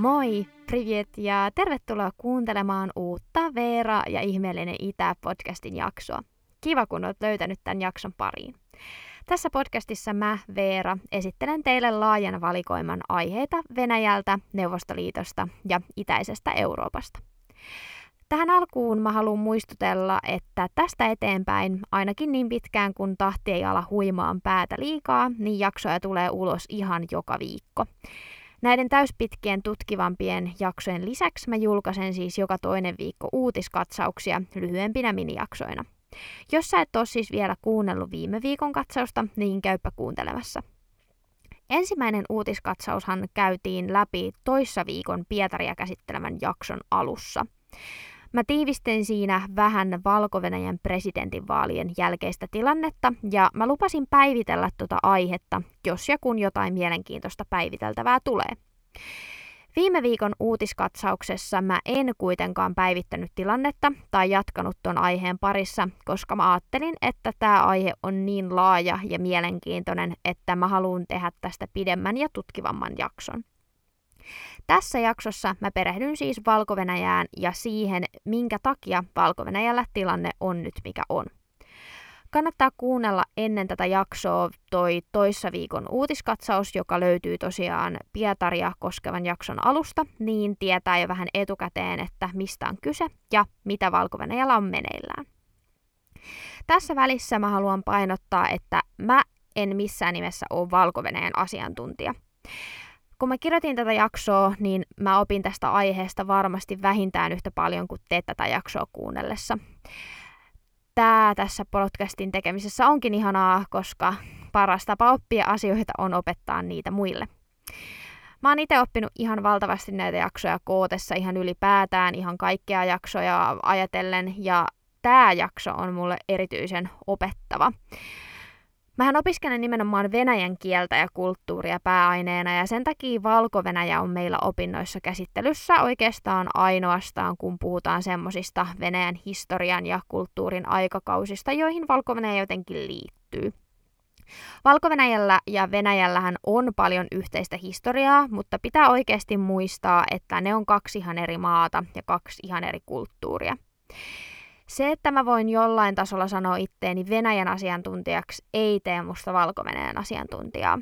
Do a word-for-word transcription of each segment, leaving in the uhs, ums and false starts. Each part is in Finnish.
Moi, privet ja tervetuloa kuuntelemaan uutta Veera ja ihmeellinen Itä-podcastin jaksoa. Kiva, kun olet löytänyt tämän jakson pariin. Tässä podcastissa mä, Veera, esittelen teille laajan valikoiman aiheita Venäjältä, Neuvostoliitosta ja itäisestä Euroopasta. Tähän alkuun mä haluan muistutella, että tästä eteenpäin, ainakin niin pitkään kun tahti ei ala huimaan päätä liikaa, niin jaksoja tulee ulos ihan joka viikko. Näiden täyspitkien tutkivampien jaksojen lisäksi mä julkaisen siis joka toinen viikko uutiskatsauksia lyhyempinä minijaksoina. Jos sä et ole siis vielä kuunnellut viime viikon katsausta, niin käypä kuuntelemassa. Ensimmäinen uutiskatsaushan käytiin läpi toissa viikon Pietaria käsittelevän jakson alussa. Mä tiivistin siinä vähän Valko-Venäjän presidentinvaalien jälkeistä tilannetta ja mä lupasin päivitellä tuota aihetta, jos ja kun jotain mielenkiintoista päiviteltävää tulee. Viime viikon uutiskatsauksessa mä en kuitenkaan päivittänyt tilannetta tai jatkanut ton aiheen parissa, koska mä ajattelin, että tää aihe on niin laaja ja mielenkiintoinen, että mä haluan tehdä tästä pidemmän ja tutkivamman jakson. Tässä jaksossa mä perehdyn siis Valko-Venäjään ja siihen, minkä takia Valko-Venäjällä tilanne on nyt mikä on. Kannattaa kuunnella ennen tätä jaksoa toi toissa viikon uutiskatsaus, joka löytyy tosiaan Pietaria koskevan jakson alusta, niin tietää jo vähän etukäteen, että mistä on kyse ja mitä Valko-Venäjällä on meneillään. Tässä välissä mä haluan painottaa, että mä en missään nimessä ole Valko-Venäjän asiantuntija. Kun mä kirjoitin tätä jaksoa, niin mä opin tästä aiheesta varmasti vähintään yhtä paljon kuin teet tätä jaksoa kuunnellessa. Tää tässä podcastin tekemisessä onkin ihanaa, koska paras tapa oppia asioita on opettaa niitä muille. Mä oon itse oppinut ihan valtavasti näitä jaksoja kootessa ihan ylipäätään, ihan kaikkia jaksoja ajatellen, ja tää jakso on mulle erityisen opettava. Mähän opiskelen nimenomaan venäjän kieltä ja kulttuuria pääaineena, ja sen takia Valko-Venäjä on meillä opinnoissa käsittelyssä oikeastaan ainoastaan, kun puhutaan semmosista Venäjän historian ja kulttuurin aikakausista, joihin Valko-Venäjä jotenkin liittyy. Valko-Venäjällä ja Venäjällähän on paljon yhteistä historiaa, mutta pitää oikeasti muistaa, että ne on kaksi ihan eri maata ja kaksi ihan eri kulttuuria. Se, että mä voin jollain tasolla sanoa itteeni Venäjän asiantuntijaksi, ei tee musta Valko-Venäjän asiantuntijaa.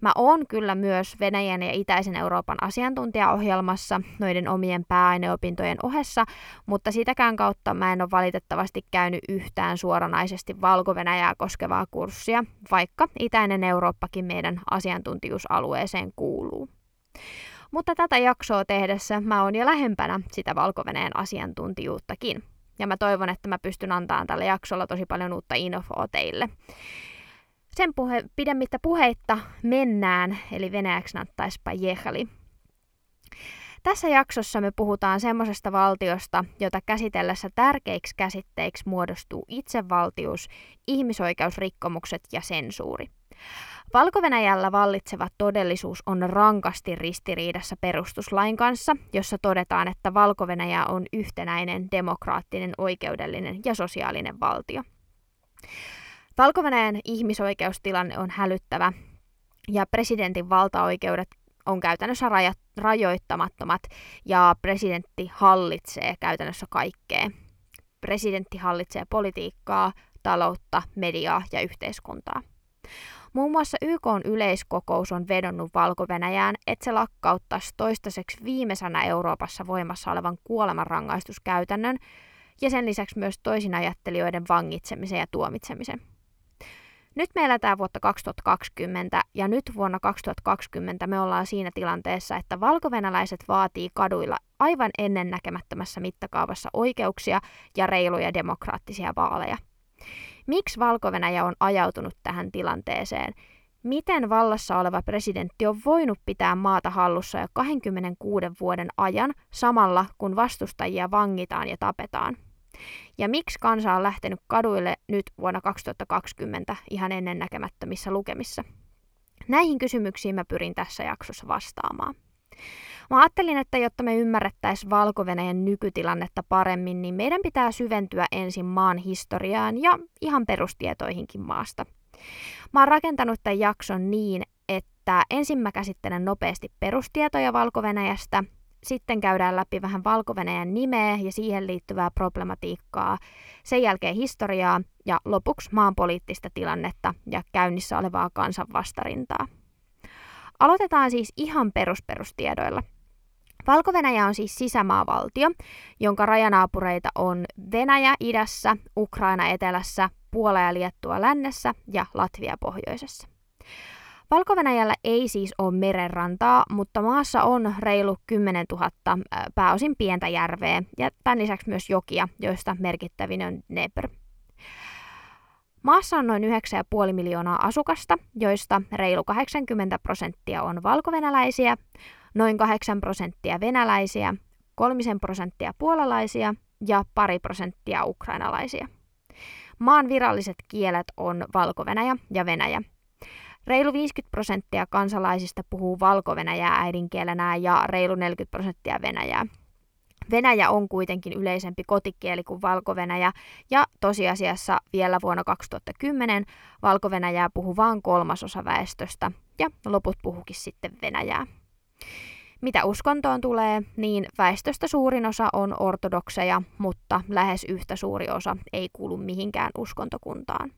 Mä oon kyllä myös Venäjän ja Itäisen Euroopan asiantuntijaohjelmassa noiden omien pääaineopintojen ohessa, mutta sitäkään kautta mä en ole valitettavasti käynyt yhtään suoranaisesti Valko-Venäjää koskevaa kurssia, vaikka Itäinen Eurooppakin meidän asiantuntijuusalueeseen kuuluu. Mutta tätä jaksoa tehdessä mä oon jo lähempänä sitä Valko-Venäjän asiantuntijuuttakin. Ja mä toivon, että mä pystyn antamaan tällä jaksolla tosi paljon uutta infoa teille. Sen puhe, pidemmittä puheitta mennään, eli venäjäksi nattaisi pajehali. Tässä jaksossa me puhutaan semmoisesta valtiosta, jota käsitellessä tärkeiksi käsitteiksi muodostuu itsevaltius, ihmisoikeusrikkomukset ja sensuuri. Valko-Venäjällä vallitseva todellisuus on rankasti ristiriidassa perustuslain kanssa, jossa todetaan, että Valko-Venäjä on yhtenäinen, demokraattinen, oikeudellinen ja sosiaalinen valtio. Valko-Venäjän ihmisoikeustilanne on hälyttävä ja presidentin valtaoikeudet on käytännössä rajoittamattomat ja presidentti hallitsee käytännössä kaikkea. Presidentti hallitsee politiikkaa, taloutta, mediaa ja yhteiskuntaa. Muun muassa Y K:n yleiskokous on vedonnut Valko-Venäjään, että se lakkauttaisi toistaiseksi viimeisenä Euroopassa voimassa olevan kuolemanrangaistuskäytännön ja sen lisäksi myös toisinajattelijoiden vangitsemisen ja tuomitsemisen. Nyt me eletään vuotta kaksituhattakaksikymmentä ja nyt vuonna kaksituhattakaksikymmentä me ollaan siinä tilanteessa, että valkovenäläiset vaatii kaduilla aivan ennennäkemättömässä mittakaavassa oikeuksia ja reiluja demokraattisia vaaleja. Miksi Valko-Venäjä on ajautunut tähän tilanteeseen? Miten vallassa oleva presidentti on voinut pitää maata hallussa jo kaksikymmentäkuuden vuoden ajan samalla, kun vastustajia vangitaan ja tapetaan? Ja miksi kansa on lähtenyt kaduille nyt vuonna kaksituhattakaksikymmentä ihan ennennäkemättömissä lukemissa? Näihin kysymyksiin mä pyrin tässä jaksossa vastaamaan. Mä ajattelin, että jotta me ymmärrettäisiin Valko-Venäjän nykytilannetta paremmin, niin meidän pitää syventyä ensin maan historiaan ja ihan perustietoihinkin maasta. Mä oon rakentanut tämän jakson niin, että että ensin mä käsittelen nopeasti perustietoja Valko-Venäjästä, sitten käydään läpi vähän Valko-Venäjän nimeä ja siihen liittyvää problematiikkaa, sen jälkeen historiaa ja lopuksi maan poliittista tilannetta ja käynnissä olevaa kansanvastarintaa. Aloitetaan siis ihan perusperustiedoilla. Valko-Venäjä on siis sisämaavaltio, jonka rajanaapureita on Venäjä idässä, Ukraina etelässä, Puola ja Liettua lännessä ja Latvia pohjoisessa. Valko-Venäjällä ei siis ole merenrantaa, mutta maassa on reilu kymmenen tuhatta pääosin pientä järveä ja tämän lisäksi myös jokia, joista merkittävin on Dnepr. Maassa on noin yhdeksän pilkku viisi miljoonaa asukasta, joista reilu kahdeksankymmentä prosenttia on valkovenäläisiä, noin kahdeksan prosenttia venäläisiä, kolmisen prosenttia puolalaisia ja pari prosenttia ukrainalaisia. Maan viralliset kielet on valkovenäjä ja venäjä. Reilu viisikymmentä prosenttia kansalaisista puhuu valkovenäjää äidinkielenään ja reilu neljäkymmentä prosenttia venäjää. Venäjä on kuitenkin yleisempi kotikieli kuin valkovenäjä ja tosiasiassa vielä vuonna kaksituhattakymmenen valkovenäjää puhuu vain kolmasosa väestöstä ja loput puhukin sitten venäjää. Mitä uskontoon tulee, niin väestöstä suurin osa on ortodokseja, mutta lähes yhtä suuri osa ei kuulu mihinkään uskontokuntaan.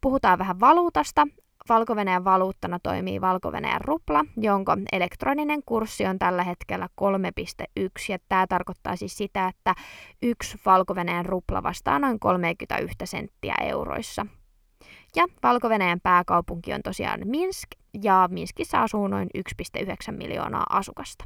Puhutaan vähän valuutasta. Valko-Venäjän valuuttana toimii Valko-Venäjän rupla, jonka elektroninen kurssi on tällä hetkellä kolme pilkku yksi, ja tämä tarkoittaa siis sitä, että yksi Valko-Venäjän rupla vastaa noin kolmekymmentäyksi senttiä euroissa. Ja Valko-Venäjän pääkaupunki on tosiaan Minsk, ja Minskissä asuu noin yksi pilkku yhdeksän miljoonaa asukasta.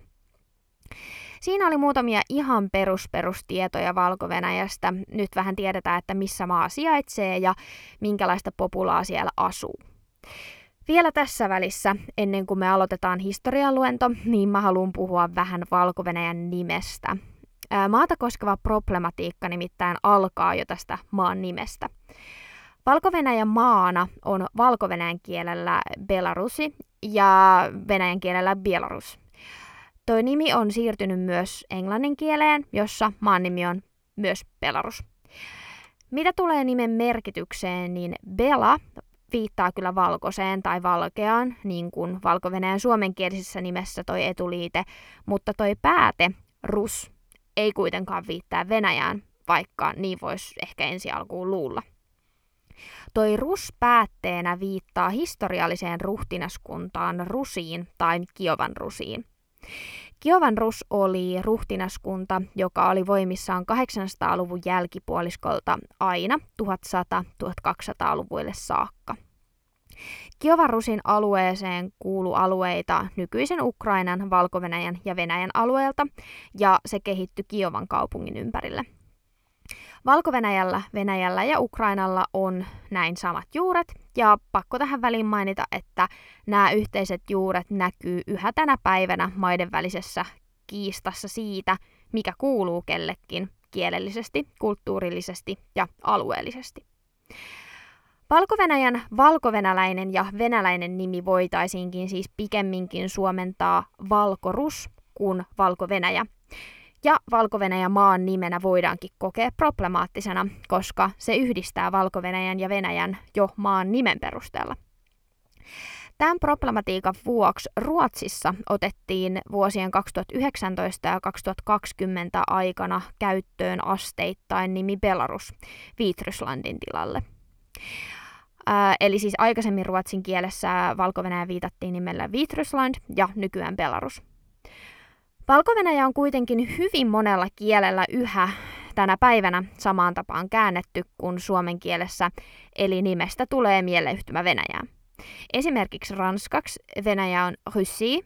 Siinä oli muutamia ihan perusperustietoja Valko-Venäjästä. Nyt vähän tiedetään, että missä maa sijaitsee ja minkälaista populaa siellä asuu. Vielä tässä välissä, ennen kuin me aloitetaan historialuento, niin mä haluan puhua vähän Valko-Venäjän nimestä. Maata koskeva problematiikka nimittäin alkaa jo tästä maan nimestä. Valko-Venäjä maana on valko-venäjän kielellä Belarusi ja venäjän kielellä Belarus. Toi nimi on siirtynyt myös englannin kieleen, jossa maan nimi on myös Belarus. Mitä tulee nimen merkitykseen, niin Bela viittaa kyllä valkoiseen tai valkeaan, niin kuin Valko-Venäjän suomenkielisessä nimessä toi etuliite, mutta toi pääte, rus, ei kuitenkaan viittaa Venäjään, vaikka niin voisi ehkä ensi alkuun luulla. Toi rus päätteenä viittaa historialliseen ruhtinaskuntaan rusiin tai Kiovan rusiin. Kiovan Rus oli ruhtinaskunta, joka oli voimissaan kahdeksansadanluvun jälkipuoliskolta aina tuhatsadan–tuhatkaksisataaluvuille saakka. Kiovan Rusin alueeseen kuului alueita nykyisen Ukrainan, Valko-Venäjän ja Venäjän alueelta, ja se kehittyi Kiovan kaupungin ympärille. Valko-Venäjällä, Venäjällä ja Ukrainalla on näin samat juuret, ja pakko tähän väliin mainita, että nämä yhteiset juuret näkyy yhä tänä päivänä maiden välisessä kiistassa siitä, mikä kuuluu kellekin kielellisesti, kulttuurillisesti ja alueellisesti. Valko-Venäjän valkovenäläinen ja venäläinen nimi voitaisiinkin siis pikemminkin suomentaa Valko-Rus kuin Valko-Venäjä. Ja Valko-Venäjä maan nimenä voidaankin kokea problemaattisena, koska se yhdistää Valko-Venäjän ja Venäjän jo maan nimen perusteella. Tämän problematiikan vuoksi Ruotsissa otettiin vuosien kaksituhattayhdeksäntoista ja kaksituhattakaksikymmentä aikana käyttöön asteittain nimi Belarus Vitrysslandin tilalle. Äh, eli siis aikaisemmin ruotsin kielessä Valko-Venäjä viitattiin nimellä Vitryssland ja nykyään Belarus. Valko-Venäjä on kuitenkin hyvin monella kielellä yhä tänä päivänä samaan tapaan käännetty kuin suomen kielessä, eli nimestä tulee mieleyhtymä Venäjää. Esimerkiksi ranskaksi Venäjä on Russie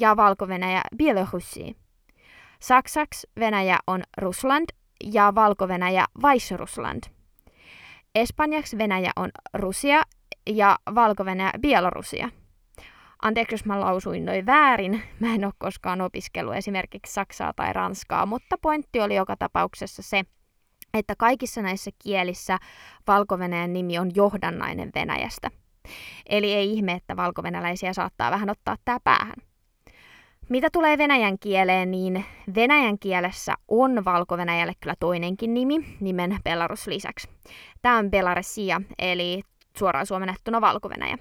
ja Valko-Venäjä Bielorussie. Saksaksi Venäjä on Rusland ja Valko-Venäjä Weißrussland. Espanjaksi Venäjä on Rusia ja Valko-Venäjä Bielorusia. Anteeksi, jos mä lausuin noin väärin. Mä en ole koskaan opiskellut esimerkiksi saksaa tai ranskaa, mutta pointti oli joka tapauksessa se, että kaikissa näissä kielissä Valko-Venäjän nimi on johdannainen Venäjästä. Eli ei ihme, että valkovenäläisiä saattaa vähän ottaa tää päähän. Mitä tulee venäjän kieleen, niin venäjän kielessä on Valko-Venäjälle kyllä toinenkin nimi, nimen Belarus lisäksi. Tämä on Belarusia, eli suoraan suomennettuna Valko-Venäjä.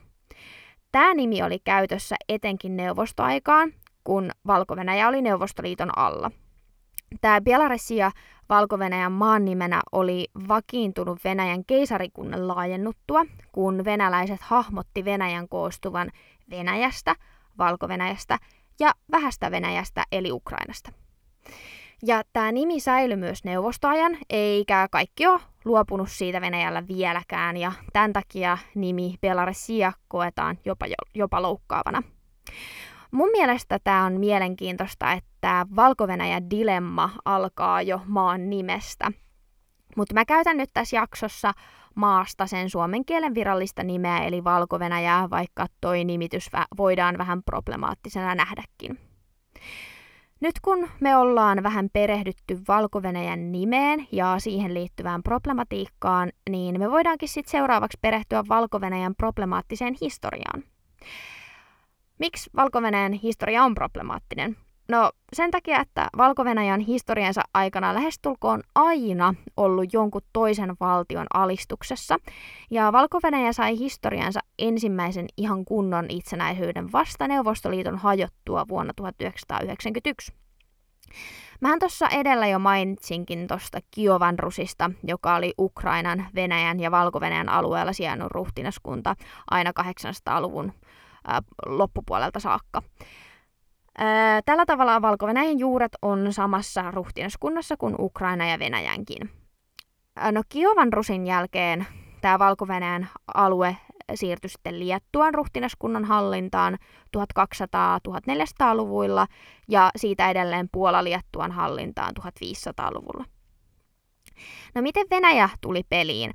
Tämä nimi oli käytössä etenkin neuvostoaikaan, kun Valko-Venäjä oli Neuvostoliiton alla. Tämä Belarusia Valko-Venäjän maan nimenä oli vakiintunut Venäjän keisarikunnan laajennuttua, kun venäläiset hahmotti Venäjän koostuvan Venäjästä, Valko-Venäjästä ja vähästä Venäjästä eli Ukrainasta. Ja tämä nimi säilyi myös neuvostoajan, eikä kaikki ole luopunut siitä Venäjällä vieläkään, ja tämän takia nimi Belarusia koetaan jopa, jopa loukkaavana. Mun mielestä tämä on mielenkiintoista, että Valko-Venäjän dilemma alkaa jo maan nimestä. Mutta mä käytän nyt tässä jaksossa maasta sen suomen kielen virallista nimeä, eli Valko-Venäjää, vaikka toi nimitys voidaan vähän problemaattisena nähdäkin. Nyt kun me ollaan vähän perehdytty Valko-Venäjän nimeen ja siihen liittyvään problematiikkaan, niin me voidaankin sitten seuraavaksi perehtyä Valko-Venäjän problemaattiseen historiaan. Miksi Valko-Venäjän historia on problemaattinen? No sen takia, että Valko-Venäjän historiansa aikana lähestulkoon aina ollut jonkun toisen valtion alistuksessa, ja Valko-Venäjä sai historiansa ensimmäisen ihan kunnon itsenäisyyden vasta Neuvostoliiton hajottua vuonna tuhatyhdeksänsataayhdeksänkymmentäyksi. Mähän tuossa edellä jo mainitsinkin tuosta Kiovan Rusista, joka oli Ukrainan, Venäjän ja Valko-Venäjän alueella sijainnut ruhtinaskunta aina kahdeksansadanluvun äh, loppupuolelta saakka. Tällä tavalla Valko-Venäjän juuret on samassa ruhtinaskunnassa kuin Ukraina ja Venäjänkin. No Kiovan Rusin jälkeen tämä Valko-Venäjän alue siirtyi sitten Liettuan ruhtinaskunnan hallintaan tuhatkaksisataa–tuhatneljäsataaluvuilla ja siitä edelleen Puola-Liettuan hallintaan tuhatviisisataaluvulla. No miten Venäjä tuli peliin?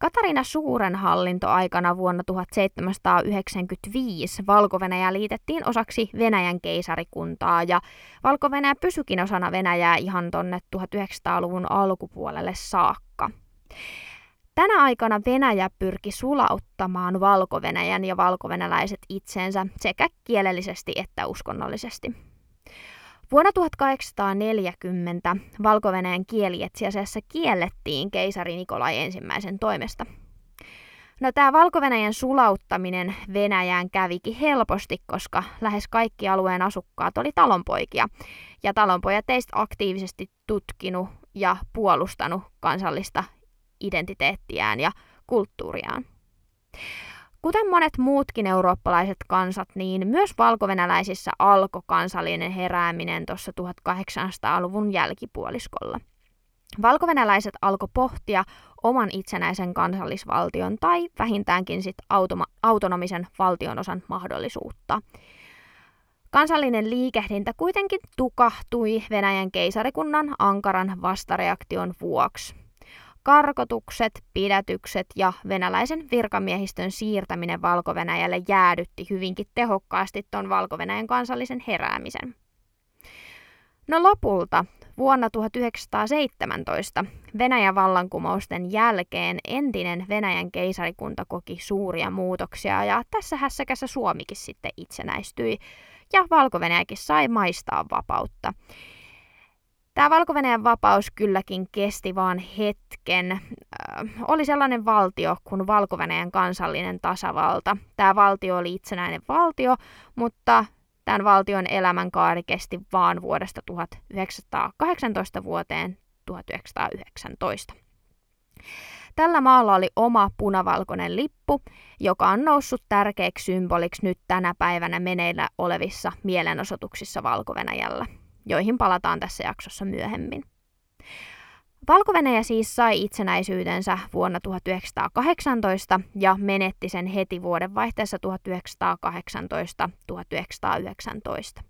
Katariina Suuren hallintoaikana vuonna seitsemäntoistasataayhdeksänkymmentäviisi Valko-Venäjä liitettiin osaksi Venäjän keisarikuntaa ja Valko-Venäjä pysyikin osana Venäjää ihan tonne tuhatyhdeksänsataaluvun alkupuolelle saakka. Tänä aikana Venäjä pyrki sulauttamaan Valko-Venäjän ja valkovenäläiset itseensä sekä kielellisesti että uskonnollisesti. Vuonna tuhatkahdeksansataaneljäkymmentä Valko-Venäjän kieli etsi asiassa kiellettiin keisari Nikolai ensimmäisen toimesta. No, tämä Valko-Venäjän sulauttaminen Venäjään kävikin helposti, koska lähes kaikki alueen asukkaat oli talonpoikia. Ja talonpojat eivät aktiivisesti tutkinut ja puolustanut kansallista identiteettiään ja kulttuuriaan. Kuten monet muutkin eurooppalaiset kansat, niin myös valkovenäläisissä alkoi kansallinen herääminen tuossa tuhatkahdeksansataaluvun jälkipuoliskolla. Valkovenäläiset alkoi pohtia oman itsenäisen kansallisvaltion tai vähintäänkin sit automa- autonomisen valtionosan mahdollisuutta. Kansallinen liikehdintä kuitenkin tukahtui Venäjän keisarikunnan ankaran vastareaktion vuoksi. Karkotukset, pidätykset ja venäläisen virkamiehistön siirtäminen Valko-Venäjälle jäädytti hyvinkin tehokkaasti tuon Valko-Venäjän kansallisen heräämisen. No lopulta vuonna tuhatyhdeksänsataaseitsemäntoista Venäjän vallankumousten jälkeen entinen Venäjän keisarikunta koki suuria muutoksia ja tässä hässäkässä Suomikin sitten itsenäistyi ja Valko-Venäjäkin sai maistaa vapautta. Tämä Valko-Venäjän vapaus kylläkin kesti vaan hetken. Ö, oli sellainen valtio kuin Valko-Venäjän kansallinen tasavalta. Tämä valtio oli itsenäinen valtio, mutta tämän valtion elämänkaari kesti vaan vuodesta tuhatyhdeksänsataakahdeksantoista vuoteen tuhatyhdeksänsataayhdeksäntoista. Tällä maalla oli oma punavalkoinen lippu, joka on noussut tärkeäksi symboliksi nyt tänä päivänä meneillä olevissa mielenosoituksissa Valko-Venäjällä, joihin palataan tässä jaksossa myöhemmin. Valko-Venäjä siis sai itsenäisyytensä vuonna tuhatyhdeksänsataakahdeksantoista ja menetti sen heti vuodenvaihteessa tuhatkahdeksantoista–yhdeksäntoista.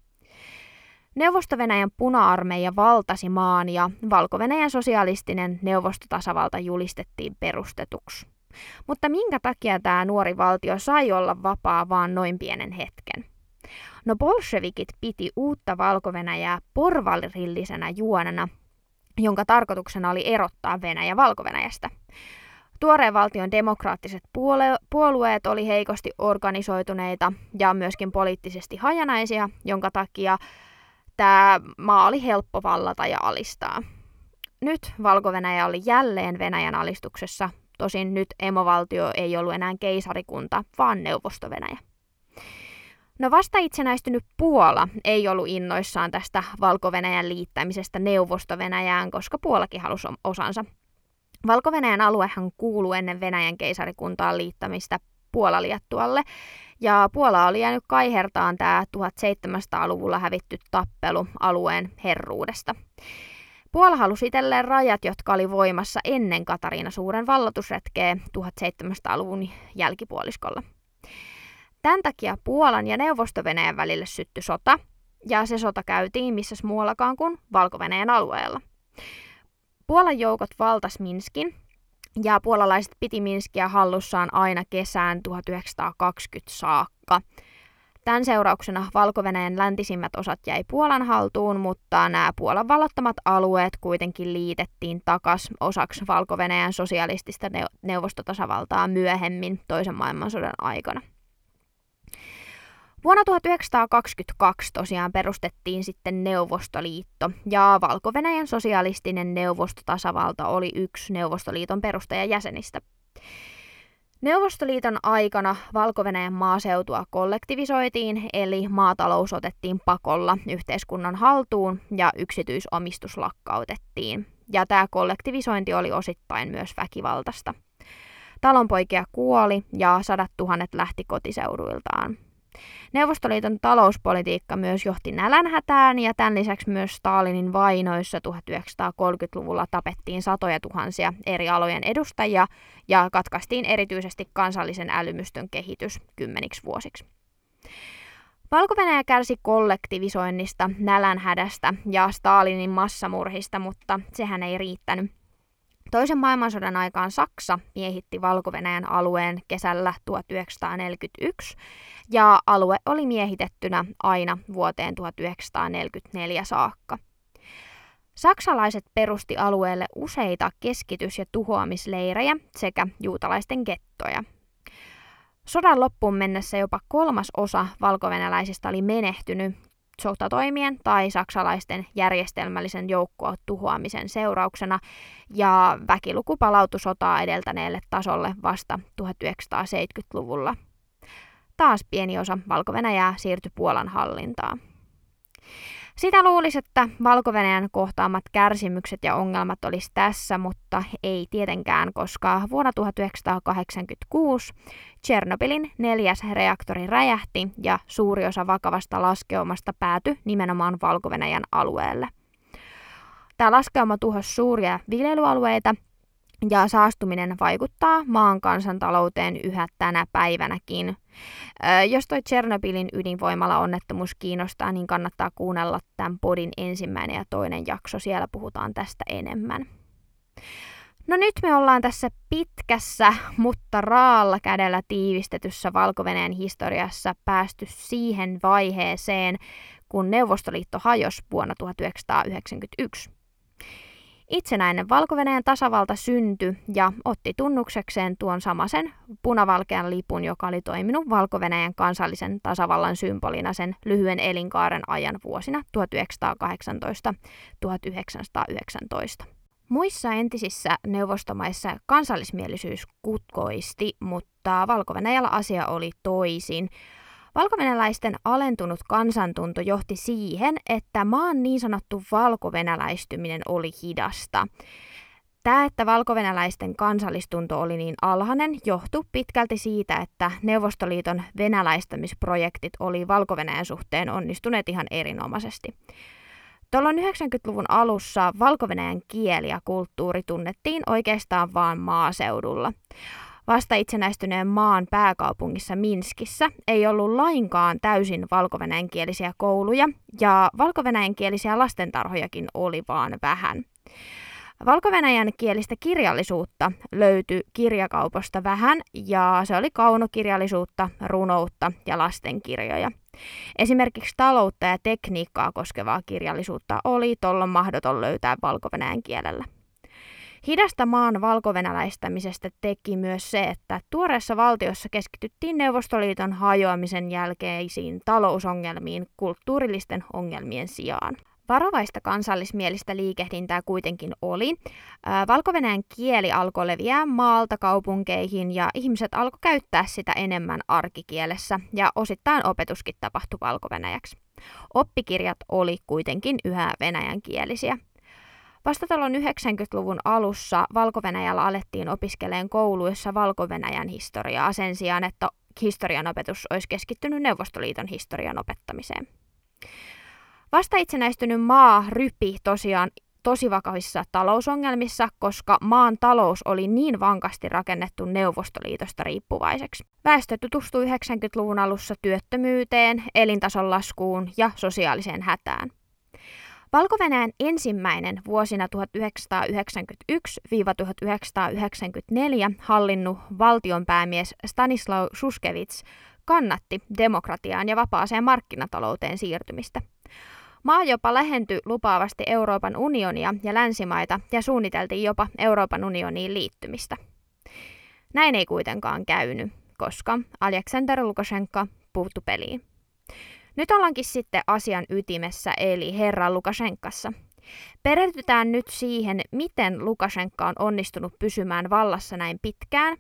Neuvosto-Venäjän puna-armeija valtasi maan ja Valko-Venäjän sosialistinen neuvostotasavalta julistettiin perustetuksi. Mutta minkä takia tämä nuori valtio sai olla vapaa vaan noin pienen hetken? No bolshevikit piti uutta Valko-Venäjää porvarillisenä juonena, jonka tarkoituksena oli erottaa Venäjä Valko-Venäjästä. Tuoreen valtion demokraattiset puolue- puolueet oli heikosti organisoituneita ja myöskin poliittisesti hajanaisia, jonka takia tämä maa oli helppo vallata ja alistaa. Nyt Valko-Venäjä oli jälleen Venäjän alistuksessa, tosin nyt emovaltio ei ollut enää keisarikunta, vaan Neuvosto-Venäjä. No vasta itsenäistynyt Puola ei ollut innoissaan tästä Valko-Venäjän liittämisestä Neuvosto-Venäjään, koska Puolakin halusi osansa. Valko-Venäjän aluehan kuului ennen Venäjän keisarikuntaan liittämistä Puola-Liettualle, ja Puola oli jäänyt kaihertaan tämä seitsemäntoistasataa-luvulla hävitty tappelu alueen herruudesta. Puola halusi itselleen rajat, jotka oli voimassa ennen Katariina Suuren vallatusretkeä seitsemäntoistasataa-luvun jälkipuoliskolla. Tämän takia Puolan ja Neuvosto-Venäjän välille syttyi sota, ja se sota käytiin missä muuallakaan kuin Valko-Venäjän alueella. Puolan joukot valtas Minskin, ja puolalaiset piti Minskiä hallussaan aina kesään tuhatyhdeksänsataakaksikymmentä saakka. Tämän seurauksena Valko-Venäjän läntisimmät osat jäi Puolan haltuun, mutta nämä Puolan vallottamat alueet kuitenkin liitettiin takaisin osaksi Valko-Venäjän sosialistista neuvostotasavaltaa myöhemmin toisen maailmansodan aikana. Vuonna tuhatyhdeksänsataakaksikymmentäkaksi tosiaan perustettiin sitten Neuvostoliitto, ja Valko-Venäjän sosialistinen neuvostotasavalta oli yksi Neuvostoliiton perustajajäsenistä. Neuvostoliiton aikana Valko-Venäjän maaseutua kollektivisoitiin, eli maatalous otettiin pakolla yhteiskunnan haltuun ja yksityisomistus lakkautettiin. Ja tämä kollektivisointi oli osittain myös väkivaltaista. Talonpoikia kuoli ja sadat tuhannet lähti kotiseuduiltaan. Neuvostoliiton talouspolitiikka myös johti nälänhätään, ja tämän lisäksi myös Stalinin vainoissa tuhatyhdeksänsataakolmekymmentäluvulla tapettiin satoja tuhansia eri alojen edustajia ja katkaistiin erityisesti kansallisen älymystön kehitys kymmeniksi vuosiksi. Valko-Venäjä kärsi kollektivisoinnista, nälänhädästä ja Stalinin massamurhista, mutta sehän ei riittänyt. Toisen maailmansodan aikaan Saksa miehitti Valko-Venäjän alueen kesällä tuhatyhdeksänsataaneljäkymmentäyksi, ja alue oli miehitettynä aina vuoteen tuhatyhdeksänsataaneljäkymmentäneljä saakka. Saksalaiset perusti alueelle useita keskitys- ja tuhoamisleirejä sekä juutalaisten gettoja. Sodan loppuun mennessä jopa kolmas osa valkovenäläisistä oli menehtynyt sotatoimien tai saksalaisten järjestelmällisen joukkoon tuhoamisen seurauksena, ja väkiluku palautui sotaa edeltäneelle tasolle vasta tuhatyhdeksänsataaseitsemänkymmentäluvulla. Taas pieni osa Valko-Venäjää siirtyi Puolan hallintaan. Sitä luulisi, että Valko-Venäjän kohtaamat kärsimykset ja ongelmat olisi tässä, mutta ei tietenkään, koska vuonna tuhatyhdeksänsataakahdeksankymmentäkuusi Tšernobylin neljäs reaktori räjähti ja suuri osa vakavasta laskeumasta päätyi nimenomaan Valko-Venäjän alueelle. Tämä laskeuma tuhosi suuria viljelyalueita, ja saastuminen vaikuttaa maan kansantalouteen yhä tänä päivänäkin. Öö, jos toi Tšernobylin ydinvoimala-onnettomuus kiinnostaa, niin kannattaa kuunnella tämän podin ensimmäinen ja toinen jakso. Siellä puhutaan tästä enemmän. No nyt me ollaan tässä pitkässä, mutta raalla kädellä tiivistetyssä Valko-Venäjän historiassa päästy siihen vaiheeseen, kun Neuvostoliitto hajosi vuonna tuhatyhdeksänsataayhdeksänkymmentäyksi. Itsenäinen Valko-Venäjän tasavalta syntyi ja otti tunnuksekseen tuon samaisen punavalkean lipun, joka oli toiminut Valko-Venäjän kansallisen tasavallan symbolina sen lyhyen elinkaaren ajan vuosina tuhatyhdeksänsataakahdeksantoista - tuhatyhdeksänsataayhdeksäntoista. Muissa entisissä neuvostomaissa kansallismielisyys kutkoisti, mutta Valko-Venäjällä asia oli toisin. Valkovenäläisten alentunut kansantunto johti siihen, että maan niin sanottu valkovenäläistyminen oli hidasta. Tämä, että valkovenäläisten kansallistunto oli niin alhainen, johtui pitkälti siitä, että Neuvostoliiton venäläistämisprojektit oli Valko-Venäjän suhteen onnistuneet ihan erinomaisesti. Tuolloin yhdeksänkymmentäluvun alussa Valko-Venäjän kieli ja kulttuuri tunnettiin oikeastaan vain maaseudulla. Vasta itsenäistyneen maan pääkaupungissa Minskissä ei ollut lainkaan täysin valkovenäjänkielisiä kouluja, ja valkovenäjänkielisiä lastentarhojakin oli vaan vähän. Valkovenäjän kielistä kirjallisuutta löytyi kirjakaupasta vähän, ja se oli kaunokirjallisuutta, runoutta ja lastenkirjoja. Esimerkiksi taloutta ja tekniikkaa koskevaa kirjallisuutta oli tuolloin mahdoton löytää valkovenäjän kielellä. Hidasta maan valkovenäläistämisestä teki myös se, että tuoreessa valtiossa keskityttiin Neuvostoliiton hajoamisen jälkeisiin talousongelmiin kulttuurillisten ongelmien sijaan. Varovaista kansallismielistä liikehdintää kuitenkin oli. Valko-Venäjän kieli alkoi leviää maalta kaupunkeihin ja ihmiset alkoi käyttää sitä enemmän arkikielessä ja osittain opetuskin tapahtui valko-venäjäksi. Oppikirjat oli kuitenkin yhä venäjänkielisiä. Vasta talon yhdeksänkymmentäluvun alussa Valko-Venäjällä alettiin opiskelemaan kouluissa Valko-Venäjän historiaa sen sijaan, että historianopetus olisi keskittynyt Neuvostoliiton historian opettamiseen. Vasta itsenäistynyt maa rypi tosiaan tosi vakavissa talousongelmissa, koska maan talous oli niin vankasti rakennettu Neuvostoliitosta riippuvaiseksi. Väestö tutustui yhdeksänkymmentäluvun alussa työttömyyteen, elintason laskuun ja sosiaaliseen hätään. Valko-Venäjän ensimmäinen vuosina tuhatyhdeksänsataayhdeksänkymmentäyksi–tuhatyhdeksänsataayhdeksänkymmentäneljä hallinnut valtionpäämies Stanislaŭ Šuškevič kannatti demokratiaan ja vapaaseen markkinatalouteen siirtymistä. Maa jopa lähentyi lupaavasti Euroopan unionia ja länsimaita ja suunniteltiin jopa Euroopan unioniin liittymistä. Näin ei kuitenkaan käynyt, koska Aljaksandr Lukašenka puuttui peliin. Nyt ollaankin sitten asian ytimessä eli herra Lukašenkassa. Perehdytään nyt siihen, miten Lukašenka on onnistunut pysymään vallassa näin pitkään,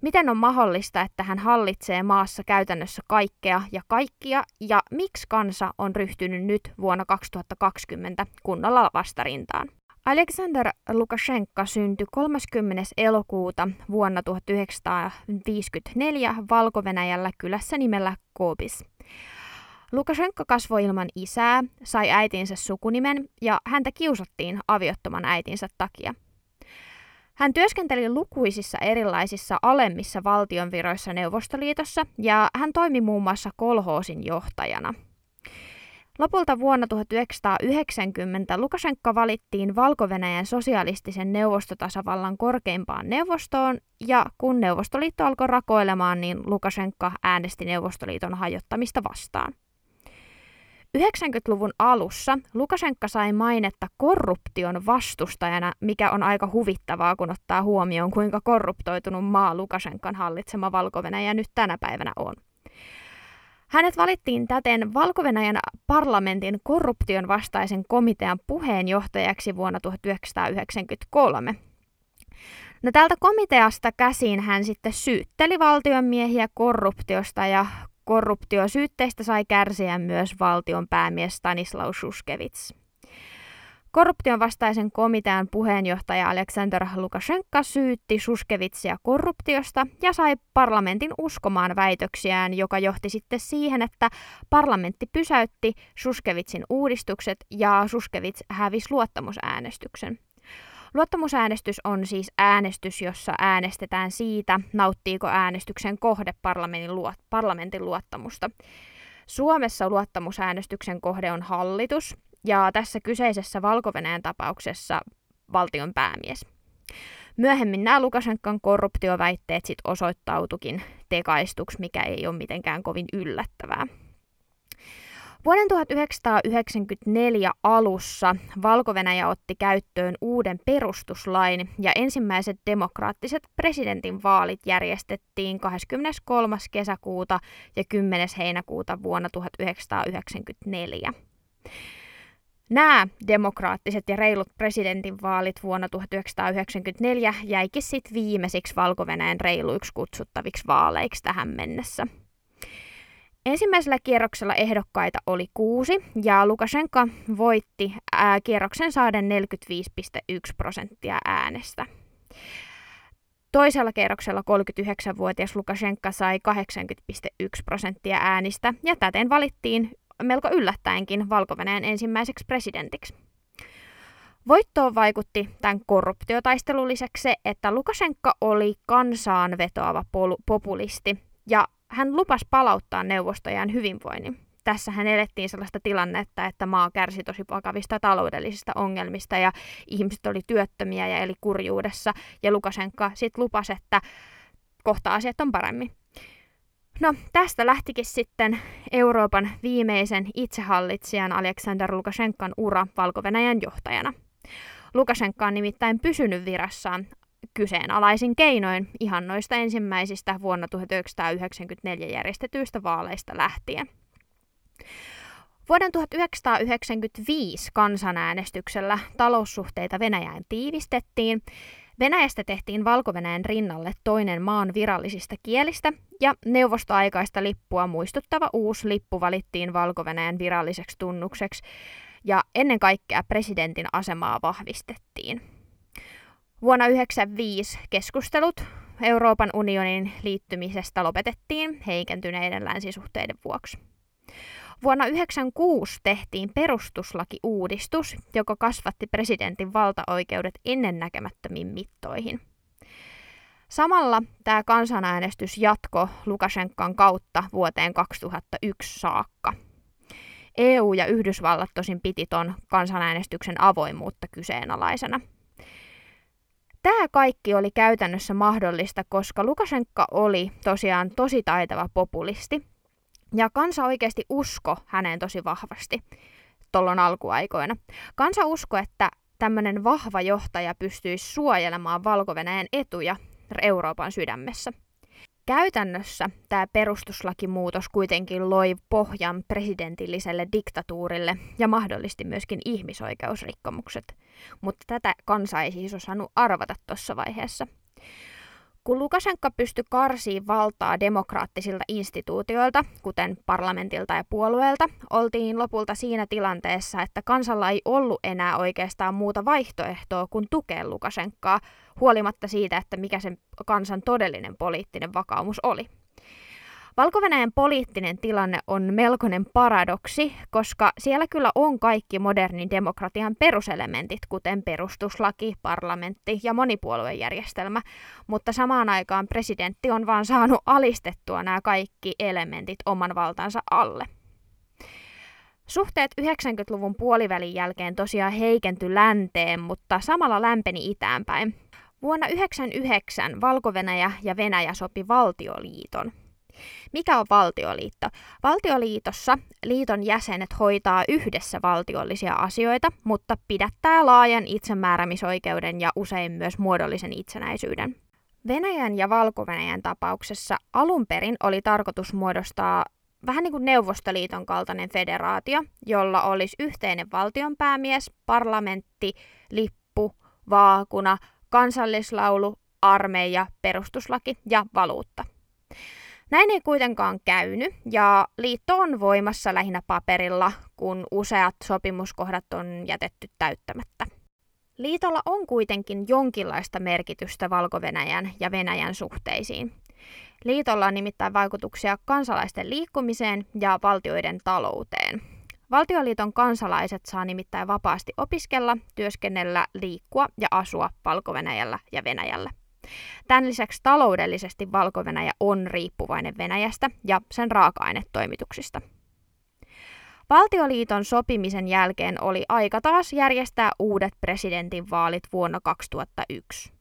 miten on mahdollista, että hän hallitsee maassa käytännössä kaikkea ja kaikkia, ja miksi kansa on ryhtynyt nyt vuonna kaksituhattakaksikymmentä kunnolla vastarintaan. Aljaksandr Lukašenka syntyi kolmaskymmenes elokuuta vuonna tuhatyhdeksänsataaviisikymmentäneljä Valko-Venäjällä kylässä nimellä Koobis. Lukašenka kasvoi ilman isää, sai äitinsä sukunimen ja häntä kiusattiin aviottoman äitinsä takia. Hän työskenteli lukuisissa erilaisissa alemmissa valtionviroissa Neuvostoliitossa ja hän toimi muun muassa kolhoosin johtajana. Lopulta vuonna tuhatyhdeksänsataayhdeksänkymmentä Lukašenka valittiin Valko-Venäjän sosialistisen neuvostotasavallan korkeimpaan neuvostoon, ja kun Neuvostoliitto alkoi rakoilemaan, niin Lukašenka äänesti Neuvostoliiton hajottamista vastaan. yhdeksänkymmentäluvun alussa Lukašenka sai mainetta korruption vastustajana, mikä on aika huvittavaa, kun ottaa huomioon, kuinka korruptoitunut maa Lukašenkan hallitsema Valko-Venäjä nyt tänä päivänä on. Hänet valittiin täten Valko-Venäjän parlamentin korruption vastaisen komitean puheenjohtajaksi vuonna tuhatyhdeksänsataayhdeksänkymmentäkolme. No, tältä komiteasta käsin hän sitten syytteli valtionmiehiä korruptiosta ja korruptiosyytteistä sai kärsiä myös valtion päämies Stanislaŭ Šuškevič. Korruption vastaisen komitean puheenjohtaja Aljaksandr Lukašenka syytti Šuškevičia korruptiosta ja sai parlamentin uskomaan väitöksiään, joka johti sitten siihen, että parlamentti pysäytti Šuškevičin uudistukset ja Šuškevič hävisi luottamusäänestyksen. Luottamusäänestys on siis äänestys, jossa äänestetään siitä, nauttiiko äänestyksen kohde parlamentin, luot, parlamentin luottamusta. Suomessa luottamusäänestyksen kohde on hallitus ja tässä kyseisessä Valko-Venäjän tapauksessa valtion päämies. Myöhemmin nämä Lukašenkan korruptioväitteet sit osoittautukin tekaistuksi, mikä ei ole mitenkään kovin yllättävää. Vuoden tuhatyhdeksänsataayhdeksänkymmentäneljä alussa Valko-Venäjä otti käyttöön uuden perustuslain ja ensimmäiset demokraattiset presidentinvaalit järjestettiin kahdeskymmeneskolmas kesäkuuta ja kymmenes heinäkuuta vuonna tuhatyhdeksänsataayhdeksänkymmentäneljä. Nämä demokraattiset ja reilut presidentinvaalit vuonna tuhatyhdeksänsataayhdeksänkymmentäneljä jäikin sit viimeisiksi Valko-Venäjän reiluiksi kutsuttaviksi vaaleiksi tähän mennessä. Ensimmäisellä kierroksella ehdokkaita oli kuusi ja Lukašenka voitti ää, kierroksen saaden neljäkymmentäviisi pilkku yksi prosenttia äänestä. Toisella kierroksella kolmekymmentäyhdeksänvuotias Lukašenka sai kahdeksankymmentä pilkku yksi prosenttia äänistä ja täten valittiin melko yllättäenkin Valko-Venäjän ensimmäiseksi presidentiksi. Voittoon vaikutti tämän korruptiotaistelun lisäksi se, että Lukašenka oli kansaan vetoava pol- populisti ja hän lupasi palauttaa neuvostojen hyvinvoinnin. Tässähän elettiin sellaista tilannetta, että maa kärsi tosi vakavista taloudellisista ongelmista ja ihmiset oli työttömiä ja eli kurjuudessa. Ja Lukašenka sitten lupasi, että kohta asiat on paremmin. No, tästä lähtikin sitten Euroopan viimeisen itsehallitsijan Aljaksandr Lukašenkan ura Valko-Venäjän johtajana. Lukašenka on nimittäin pysynyt virassaan kyseenalaisin keinoin ihan noista ensimmäisistä vuonna tuhatyhdeksänsataayhdeksänkymmentäneljä järjestetyistä vaaleista lähtien. Vuoden tuhatyhdeksänsataayhdeksänkymmentäviisi kansanäänestyksellä taloussuhteita Venäjään tiivistettiin. Venäjästä tehtiin Valko-Venäjän rinnalle toinen maan virallisista kielistä, ja neuvostoaikaista lippua muistuttava uusi lippu valittiin Valko-Venäjän viralliseksi tunnukseksi, ja ennen kaikkea presidentin asemaa vahvistettiin. Vuonna tuhatyhdeksänsataayhdeksänkymmentäviisi keskustelut Euroopan unionin liittymisestä lopetettiin heikentyneiden länsisuhteiden vuoksi. Vuonna tuhatyhdeksänsataayhdeksänkymmentäkuusi tehtiin perustuslaki-uudistus, joka kasvatti presidentin valtaoikeudet ennennäkemättömiin mittoihin. Samalla tämä kansanäänestys jatkoi Lukašenkan kautta vuoteen kaksituhattayksi saakka. E U ja Yhdysvallat tosin piti ton kansanäänestyksen avoimuutta kyseenalaisena. Tämä kaikki oli käytännössä mahdollista, koska Lukašenka oli tosiaan tosi taitava populisti, ja kansa oikeasti uskoi häneen tosi vahvasti tuolloin alkuaikoina. Kansa uskoi, että tämmöinen vahva johtaja pystyisi suojelemaan Valko-Venäjän etuja Euroopan sydämessä. Käytännössä tämä perustuslakimuutos kuitenkin loi pohjan presidentilliselle diktatuurille ja mahdollisti myöskin ihmisoikeusrikkomukset. Mutta tätä kansa ei siis osannut arvata tuossa vaiheessa. Kun Lukašenka pystyi karsiin valtaa demokraattisilta instituutioilta, kuten parlamentilta ja puolueelta, oltiin lopulta siinä tilanteessa, että kansalla ei ollut enää oikeastaan muuta vaihtoehtoa kuin tukea Lukašenkaa, huolimatta siitä, että mikä sen kansan todellinen poliittinen vakaumus oli. Valko-Venäjän poliittinen tilanne on melkoinen paradoksi, koska siellä kyllä on kaikki modernin demokratian peruselementit, kuten perustuslaki, parlamentti ja monipuoluejärjestelmä, mutta samaan aikaan presidentti on vaan saanut alistettua nämä kaikki elementit oman valtansa alle. Suhteet yhdeksänkymmentäluvun puolivälin jälkeen tosiaan heikentyi länteen, mutta samalla lämpeni itäänpäin. Vuonna tuhatyhdeksänsataayhdeksänkymmentäyhdeksän Valko-Venäjä ja Venäjä sopi valtioliiton. Mikä on valtioliitto? Valtioliitossa liiton jäsenet hoitaa yhdessä valtiollisia asioita, mutta pidättää laajan itsemääräämisoikeuden ja usein myös muodollisen itsenäisyyden. Venäjän ja Valko-Venäjän tapauksessa alun perin oli tarkoitus muodostaa vähän niin kuin Neuvostoliiton kaltainen federaatio, jolla olisi yhteinen valtionpäämies, parlamentti, lippu, vaakuna, kansallislaulu, armeija, perustuslaki ja valuutta. Näin ei kuitenkaan käynyt, ja liitto on voimassa lähinnä paperilla, kun useat sopimuskohdat on jätetty täyttämättä. Liitolla on kuitenkin jonkinlaista merkitystä Valko-Venäjän ja Venäjän suhteisiin. Liitolla on nimittäin vaikutuksia kansalaisten liikkumiseen ja valtioiden talouteen. Valtioliiton kansalaiset saa nimittäin vapaasti opiskella, työskennellä, liikkua ja asua Valko-Venäjällä ja Venäjällä. Tämän lisäksi taloudellisesti Valko-Venäjä on riippuvainen Venäjästä ja sen raaka-ainetoimituksista. Valtioliiton sopimisen jälkeen oli aika taas järjestää uudet presidentinvaalit vuonna kaksituhattayksi.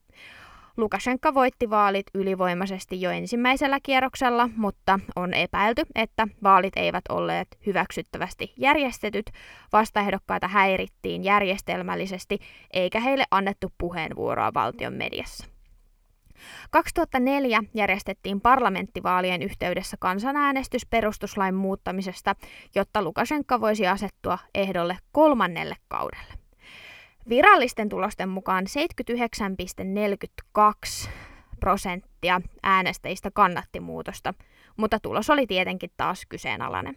Lukašenka voitti vaalit ylivoimaisesti jo ensimmäisellä kierroksella, mutta on epäilty, että vaalit eivät olleet hyväksyttävästi järjestetyt, vastaehdokkaita häirittiin järjestelmällisesti eikä heille annettu puheenvuoroa valtion mediassa. kaksituhattaneljä järjestettiin parlamenttivaalien yhteydessä kansanäänestys perustuslain muuttamisesta, jotta Lukašenka voisi asettua ehdolle kolmannelle kaudelle. Virallisten tulosten mukaan seitsemänkymmentäyhdeksän pilkku neljäkymmentäkaksi prosenttia äänestäjistä kannatti muutosta, mutta tulos oli tietenkin taas kyseenalainen.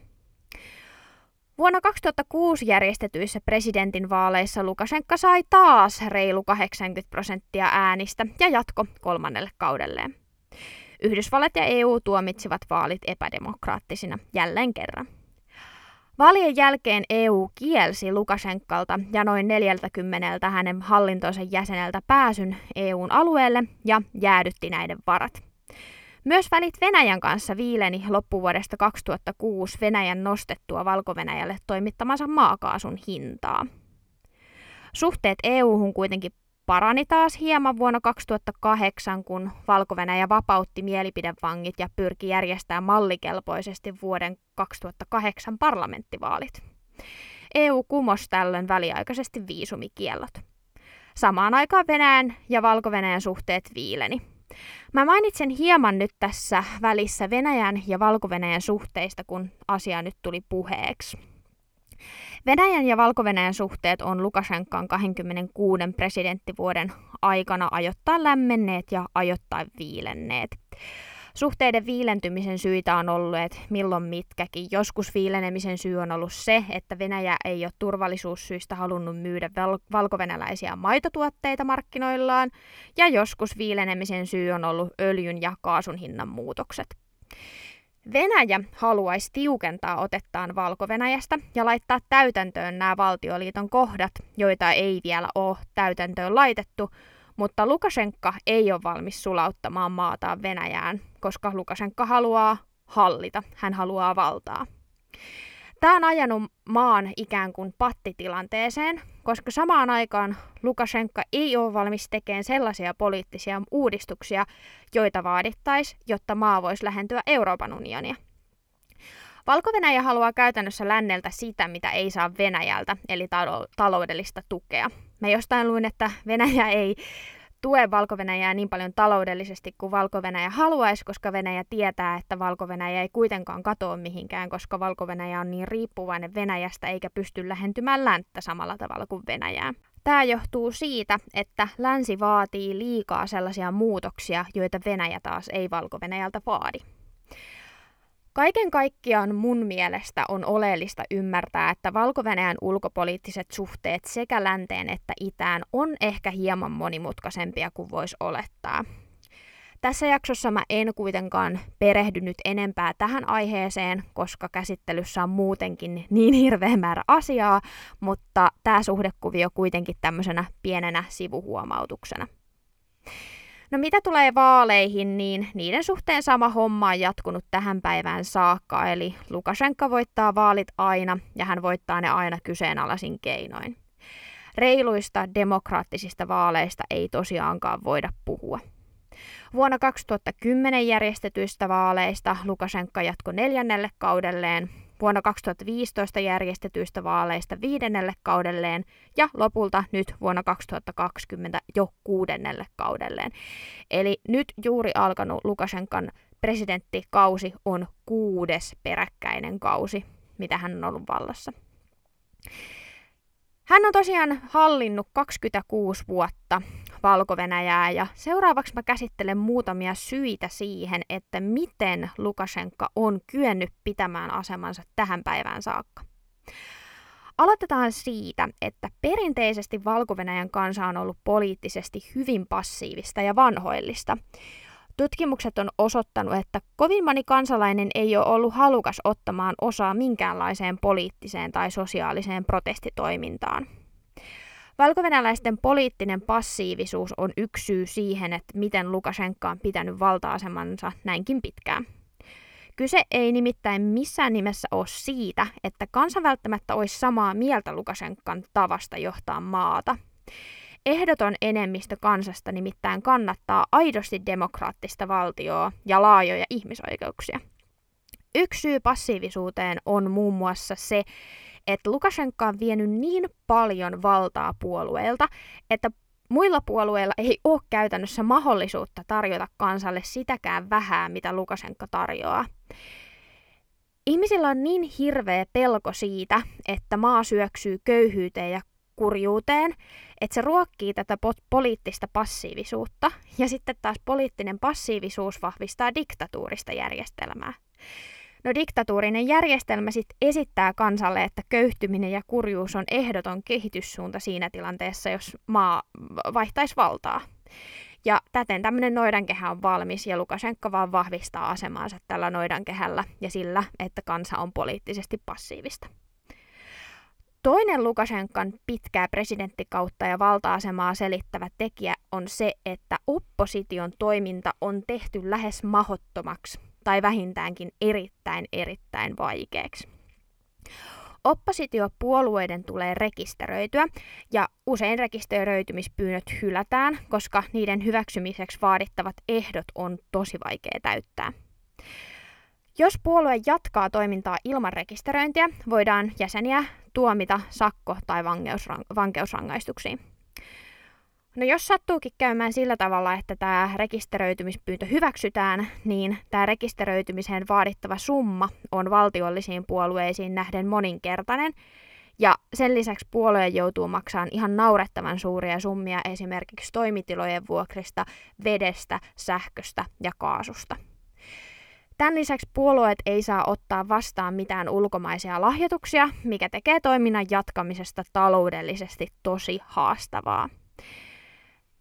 Vuonna kaksituhattakuusi järjestetyissä presidentinvaaleissa Lukašenka sai taas reilu kahdeksankymmentä prosenttia äänistä ja jatko kolmannelle kaudelleen. Yhdysvallat ja E U tuomitsivat vaalit epädemokraattisina jälleen kerran. Vaalien jälkeen E U kielsi Lukašenkalta ja noin neljältäkymmeneltä hänen hallintonsa jäseneltä pääsyn E U:n alueelle ja jäädytti näiden varat. Myös välit Venäjän kanssa viileni loppuvuodesta kaksituhattakuusi Venäjän nostettua Valko-Venäjälle toimittamansa maakaasun hintaa. Suhteet E U:hun kuitenkin parani taas hieman vuonna kaksituhattakahdeksan, kun Valko-Venäjä vapautti mielipidevangit ja pyrki järjestämään mallikelpoisesti vuoden kaksituhattakahdeksan parlamenttivaalit. E U kumosi tällöin väliaikaisesti viisumikiellot. Samaan aikaan Venäjän ja Valko-Venäjän suhteet viileni. Mä mainitsen hieman nyt tässä välissä Venäjän ja Valko-Venäjän suhteista, kun asia nyt tuli puheeksi. Venäjän ja Valko-Venäjän suhteet on Lukašenkan kaksikymmentäkuusi presidenttivuoden aikana ajoittain lämmenneet ja ajoittain viilenneet. Suhteiden viilentymisen syitä on ollut, että milloin mitkäkin. Joskus viilenemisen syy on ollut se, että Venäjä ei ole turvallisuussyistä halunnut myydä valkovenäläisiä maitotuotteita markkinoillaan, ja joskus viilenemisen syy on ollut öljyn ja kaasun hinnan muutokset. Venäjä haluaisi tiukentaa otettaan Valko-Venäjästä ja laittaa täytäntöön nämä valtioliiton kohdat, joita ei vielä ole täytäntöön laitettu, mutta Lukašenka ei ole valmis sulauttamaan maataan Venäjään, koska Lukašenka haluaa hallita, hän haluaa valtaa. Tämä on ajanut maan ikään kuin pattitilanteeseen, koska samaan aikaan Lukašenka ei ole valmis tekemään sellaisia poliittisia uudistuksia, joita vaadittaisiin, jotta maa voisi lähentyä Euroopan unionia. Valko-Venäjä haluaa käytännössä länneltä sitä, mitä ei saa Venäjältä, eli taloudellista tukea. Mä jostain luin, että Venäjä ei tue Valko-Venäjää niin paljon taloudellisesti kuin Valko-Venäjä haluaisi, koska Venäjä tietää, että Valko-Venäjä ei kuitenkaan katoa mihinkään, koska Valko-Venäjä on niin riippuvainen Venäjästä eikä pysty lähentymään länttä samalla tavalla kuin Venäjää. Tämä johtuu siitä, että länsi vaatii liikaa sellaisia muutoksia, joita Venäjä taas ei Valko-Venäjältä vaadi. Kaiken kaikkiaan mun mielestä on oleellista ymmärtää, että Valko-Venäjän ulkopoliittiset suhteet sekä länteen että itään on ehkä hieman monimutkaisempia kuin voisi olettaa. Tässä jaksossa mä en kuitenkaan perehdynyt enempää tähän aiheeseen, koska käsittelyssä on muutenkin niin hirveä määrä asiaa, mutta tämä suhdekuvio kuitenkin tämmöisenä pienenä sivuhuomautuksena. No mitä tulee vaaleihin, niin niiden suhteen sama homma on jatkunut tähän päivään saakka, eli Lukašenka voittaa vaalit aina, ja hän voittaa ne aina kyseenalaisin keinoin. Reiluista demokraattisista vaaleista ei tosiaankaan voida puhua. Vuonna kaksituhattakymmenen järjestetyistä vaaleista Lukašenka jatkoi neljännelle kaudelleen, vuonna kaksituhattaviisitoista järjestetyistä vaaleista viidennelle kaudelleen ja lopulta nyt vuonna kaksituhattakaksikymmentä jo kuudennelle kaudelleen. Eli nyt juuri alkanut Lukašenkan presidenttikausi on kuudes peräkkäinen kausi, mitä hän on ollut vallassa. Hän on tosiaan hallinnut kaksikymmentäkuusi vuotta Valko-Venäjää ja seuraavaksi mä käsittelen muutamia syitä siihen, että miten Lukašenka on kyennyt pitämään asemansa tähän päivään saakka. Aloitetaan siitä, että perinteisesti Valko-Venäjän kansa on ollut poliittisesti hyvin passiivista ja vanhoillista. Tutkimukset on osoittanut, että kovin moni kansalainen ei ole ollut halukas ottamaan osaa minkäänlaiseen poliittiseen tai sosiaaliseen protestitoimintaan. Valkovenäläisten poliittinen passiivisuus on yksi syy siihen, että miten Lukašenka on pitänyt valta-asemansa näinkin pitkään. Kyse ei nimittäin missään nimessä ole siitä, että kansa välttämättä olisi samaa mieltä Lukašenkan tavasta johtaa maata. Ehdoton enemmistö kansasta nimittäin kannattaa aidosti demokraattista valtiota ja laajoja ihmisoikeuksia. Yksi syy passiivisuuteen on muun muassa se, että Lukašenka on vienyt niin paljon valtaa puolueelta, että muilla puolueilla ei ole käytännössä mahdollisuutta tarjota kansalle sitäkään vähää, mitä Lukašenka tarjoaa. Ihmisillä on niin hirveä pelko siitä, että maa syöksyy köyhyyteen ja kurjuuteen, että se ruokkii tätä poliittista passiivisuutta, ja sitten taas poliittinen passiivisuus vahvistaa diktatuurista järjestelmää. No diktatuurinen järjestelmä sitten esittää kansalle, että köyhtyminen ja kurjuus on ehdoton kehityssuunta siinä tilanteessa, jos maa vaihtaisi valtaa. Ja täten tämmöinen noidankehä on valmis, ja Lukašenka vaan vahvistaa asemaansa tällä noidankehällä ja sillä, että kansa on poliittisesti passiivista. Toinen Lukašenkan pitkää presidenttikautta ja valta-asemaa selittävä tekijä on se, että opposition toiminta on tehty lähes mahdottomaksi tai vähintäänkin erittäin erittäin vaikeaksi. Oppositiopuolueiden tulee rekisteröityä ja usein rekisteröitymispyynnöt hylätään, koska niiden hyväksymiseksi vaadittavat ehdot on tosi vaikea täyttää. Jos puolue jatkaa toimintaa ilman rekisteröintiä, voidaan jäseniä tuomita sakko- tai vankeusrangaistuksiin. No jos sattuukin käymään sillä tavalla, että tämä rekisteröitymispyyntö hyväksytään, niin tämä rekisteröitymiseen vaadittava summa on valtiollisiin puolueisiin nähden moninkertainen, Ja sen lisäksi puolue joutuu maksamaan ihan naurettavan suuria summia esimerkiksi toimitilojen vuokrista, vedestä, sähköstä ja kaasusta. Tämän lisäksi puolueet ei saa ottaa vastaan mitään ulkomaisia lahjoituksia, mikä tekee toiminnan jatkamisesta taloudellisesti tosi haastavaa.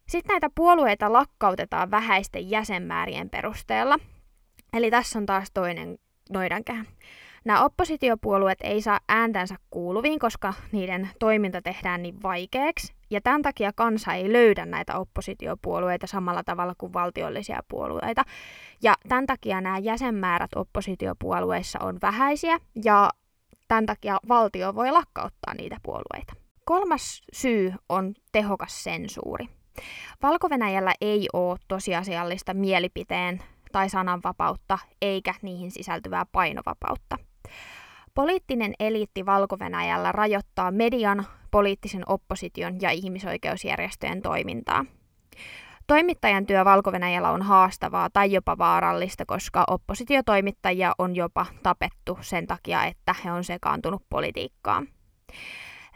Sitten näitä puolueita lakkautetaan vähäisten jäsenmäärien perusteella. Eli tässä on taas toinen noidankehä. Nämä oppositiopuolueet ei saa ääntänsä kuuluviin, koska niiden toiminta tehdään niin vaikeaksi. Ja tämän takia kansa ei löydä näitä oppositiopuolueita samalla tavalla kuin valtiollisia puolueita. Ja tämän takia nämä jäsenmäärät oppositiopuolueissa on vähäisiä ja tämän takia valtio voi lakkauttaa niitä puolueita. Kolmas syy on tehokas sensuuri. Valko-Venäjällä ei ole tosiasiallista mielipiteen tai sananvapautta eikä niihin sisältyvää painovapautta. Poliittinen eliitti Valko-Venäjällä rajoittaa median, poliittisen opposition ja ihmisoikeusjärjestöjen toimintaa. Toimittajan työ Valko-Venäjällä on haastavaa tai jopa vaarallista, koska oppositiotoimittajia on jopa tapettu sen takia, että he on sekaantunut politiikkaan.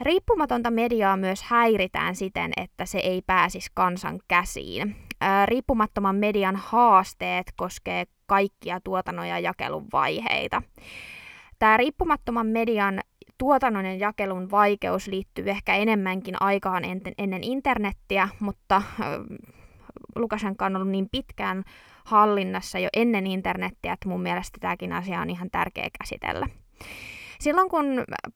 Riippumatonta mediaa myös häiritään siten, että se ei pääsisi kansan käsiin. Riippumattoman median haasteet koskee kaikkia tuotannon ja jakelun vaiheita. Tämä riippumattoman median tuotannon ja jakelun vaikeus liittyy ehkä enemmänkin aikaan ennen internettiä, mutta Lukašenka on ollut niin pitkään hallinnassa jo ennen internettiä, että mun mielestä tämäkin asia on ihan tärkeä käsitellä. Silloin kun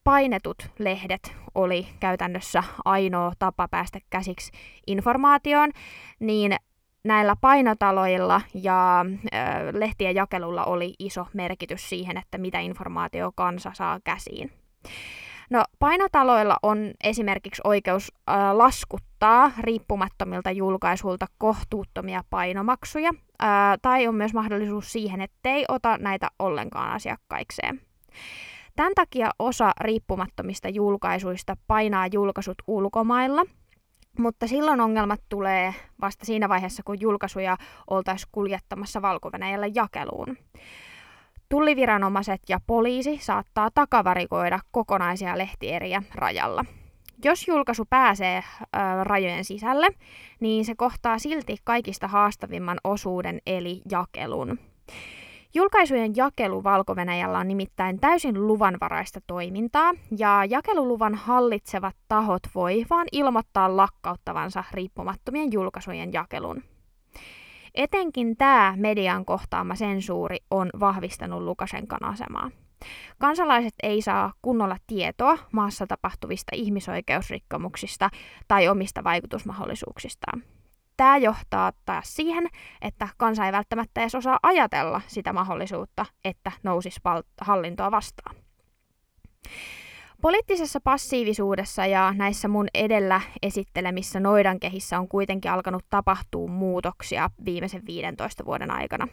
painetut lehdet oli käytännössä ainoa tapa päästä käsiksi informaatioon, niin näillä painotaloilla ja lehtien jakelulla oli iso merkitys siihen, että mitä informaatio kansa saa käsiin. No, painotaloilla on esimerkiksi oikeus äh, laskuttaa riippumattomilta julkaisuilta kohtuuttomia painomaksuja, äh, tai on myös mahdollisuus siihen, ettei ota näitä ollenkaan asiakkaikseen. Tämän takia osa riippumattomista julkaisuista painaa julkaisut ulkomailla, mutta silloin ongelmat tulee vasta siinä vaiheessa, kun julkaisuja oltaisiin kuljettamassa Valko-Venäjälle jakeluun. Tulliviranomaiset ja poliisi saattaa takavarikoida kokonaisia lehtieriä rajalla. Jos julkaisu pääsee ö, rajojen sisälle, niin se kohtaa silti kaikista haastavimman osuuden eli jakelun. Julkaisujen jakelu Valko-Venäjällä on nimittäin täysin luvanvaraista toimintaa, ja jakeluluvan hallitsevat tahot voi vaan ilmoittaa lakkauttavansa riippumattomien julkaisujen jakelun. Etenkin tämä median kohtaama sensuuri on vahvistanut Lukašenkan asemaa. Kansalaiset ei saa kunnolla tietoa maassa tapahtuvista ihmisoikeusrikkomuksista tai omista vaikutusmahdollisuuksistaan. Tämä johtaa taas siihen, että kansa ei välttämättä edes osaa ajatella sitä mahdollisuutta, että nousisi hallintoa vastaan. Poliittisessa passiivisuudessa ja näissä mun edellä esittelemissä noidankehissä on kuitenkin alkanut tapahtua muutoksia viimeisen viidentoista vuoden aikana.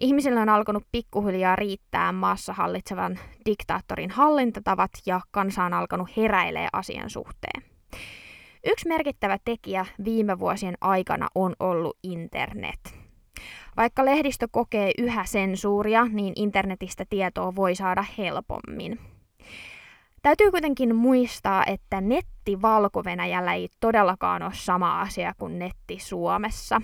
Ihmisillä on alkanut pikkuhiljaa riittää maassa hallitsevan diktaattorin hallintatavat ja kansa on alkanut heräilee asian suhteen. Yksi merkittävä tekijä viime vuosien aikana on ollut internet. Vaikka lehdistö kokee yhä sensuuria, niin internetistä tietoa voi saada helpommin. Täytyy kuitenkin muistaa, että netti Valko-Venäjällä ei todellakaan ole sama asia kuin netti Suomessa.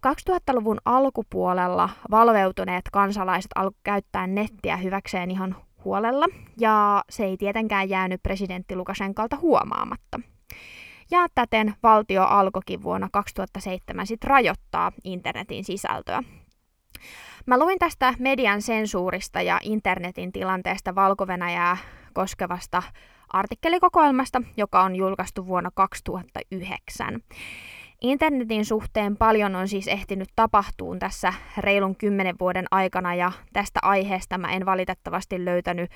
kaksituhattaluvun alkupuolella valveutuneet kansalaiset alkoivat käyttää nettiä hyväkseen ihan huolella, ja se ei tietenkään jäänyt presidentti Lukašenkalta huomaamatta. Ja täten valtio alkoikin vuonna kaksituhattaseitsemän sit rajoittaa internetin sisältöä. Mä luin tästä median sensuurista ja internetin tilanteesta Valko-Venäjää koskevasta artikkelikokoelmasta, joka on julkaistu vuonna kaksituhattayhdeksän. Internetin suhteen paljon on siis ehtinyt tapahtuun tässä reilun kymmenen vuoden aikana, ja tästä aiheesta mä en valitettavasti löytänyt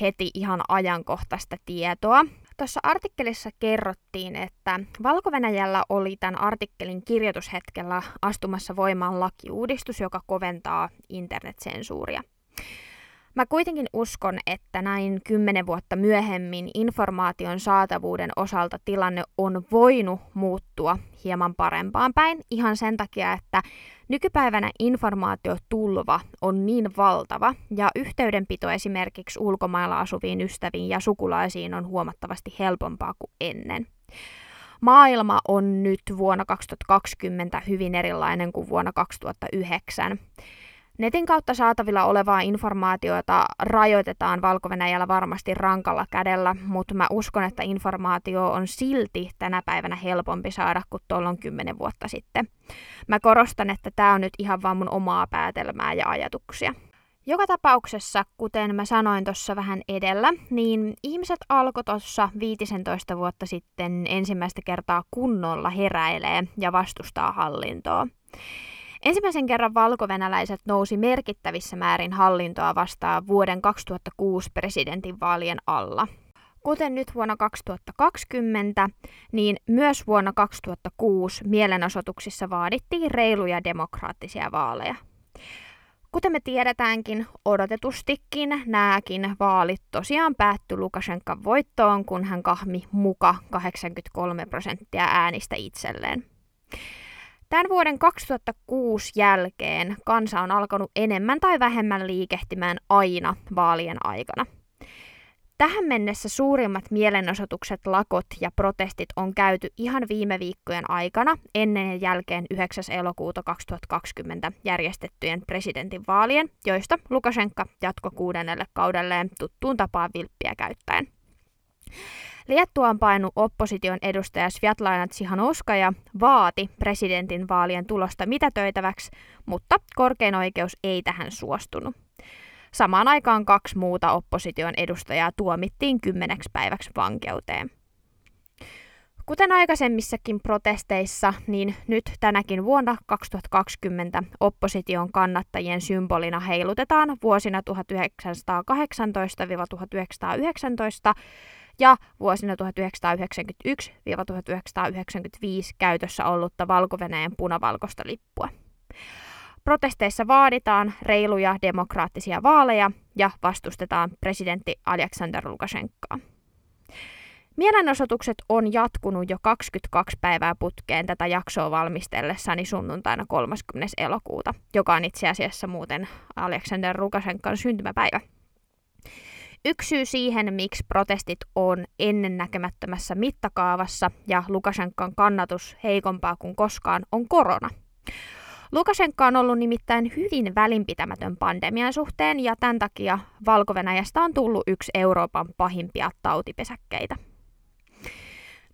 heti ihan ajankohtaista tietoa. Tuossa artikkelissa kerrottiin, että Valko-Venäjällä oli tämän artikkelin kirjoitushetkellä astumassa voimaan lakiuudistus, joka koventaa internetsensuuria. Mä kuitenkin uskon, että näin kymmenen vuotta myöhemmin informaation saatavuuden osalta tilanne on voinut muuttua hieman parempaan päin ihan sen takia, että nykypäivänä informaatiotulva on niin valtava ja yhteydenpito esimerkiksi ulkomailla asuviin ystäviin ja sukulaisiin on huomattavasti helpompaa kuin ennen. Maailma on nyt vuonna kaksituhattakaksikymmentä hyvin erilainen kuin vuonna kaksituhattayhdeksän. Netin kautta saatavilla olevaa informaatiota rajoitetaan Valko-Venäjällä varmasti rankalla kädellä, mutta mä uskon, että informaatio on silti tänä päivänä helpompi saada kuin tuolloin kymmenen vuotta sitten. Mä korostan, että tää on nyt ihan vaan mun omaa päätelmää ja ajatuksia. Joka tapauksessa, kuten mä sanoin tuossa vähän edellä, niin ihmiset alkoi tuossa viisitoista vuotta sitten ensimmäistä kertaa kunnolla heräilee ja vastustaa hallintoa. Ensimmäisen kerran valkovenäläiset nousi merkittävissä määrin hallintoa vastaan vuoden kaksituhattakuusi presidentinvaalien alla. Kuten nyt vuonna kaksituhattakaksikymmentä, niin myös vuonna kaksituhattakuusi mielenosoituksissa vaadittiin reiluja demokraattisia vaaleja. Kuten me tiedetäänkin, odotetustikin nämäkin vaalit tosiaan päättyi Lukašenkan voittoon, kun hän kahmi muka kahdeksankymmentäkolme prosenttia äänistä itselleen. Tämän vuoden kaksituhattakuusi jälkeen kansa on alkanut enemmän tai vähemmän liikehtimään aina vaalien aikana. Tähän mennessä suurimmat mielenosoitukset, lakot ja protestit on käyty ihan viime viikkojen aikana ennen ja jälkeen yhdeksäs elokuuta kaksituhattakaksikymmentä järjestettyjen presidentinvaalien, joista Lukašenka jatkoi kuudennelle kaudelleen tuttuun tapaan vilppiä käyttäen. Liettua on painut opposition edustaja Sviatlana Tsihanouskaja vaati presidentin vaalien tulosta mitätöitäväksi, mutta korkein oikeus ei tähän suostunut. Samaan aikaan kaksi muuta opposition edustajaa tuomittiin kymmeneksi päiväksi vankeuteen. Kuten aikaisemmissakin protesteissa, niin nyt tänäkin vuonna kaksituhattakaksikymmentä opposition kannattajien symbolina heilutetaan vuosina tuhatyhdeksänsataakahdeksantoista - tuhatyhdeksänsataayhdeksäntoista ja vuosina tuhatyhdeksänsataayhdeksänkymmentäyksi - tuhatyhdeksänsataayhdeksänkymmentäviisi käytössä ollutta Valko-Venäjän punavalkoista lippua. Protesteissa vaaditaan reiluja demokraattisia vaaleja ja vastustetaan presidentti Aljaksandr Lukašenkaa. Mielenosoitukset on jatkunut jo kaksikymmentäkaksi päivää putkeen tätä jaksoa valmistellessani sunnuntaina kolmaskymmenes elokuuta, joka on itse asiassa muuten Aljaksandr Lukašenkan syntymäpäivä. Yksi syy siihen, miksi protestit on ennennäkemättömässä mittakaavassa ja Lukašenkan kannatus heikompaa kuin koskaan, on korona. Lukašenka on ollut nimittäin hyvin välinpitämätön pandemian suhteen ja tämän takia Valko-Venäjästä on tullut yksi Euroopan pahimpia tautipesäkkeitä.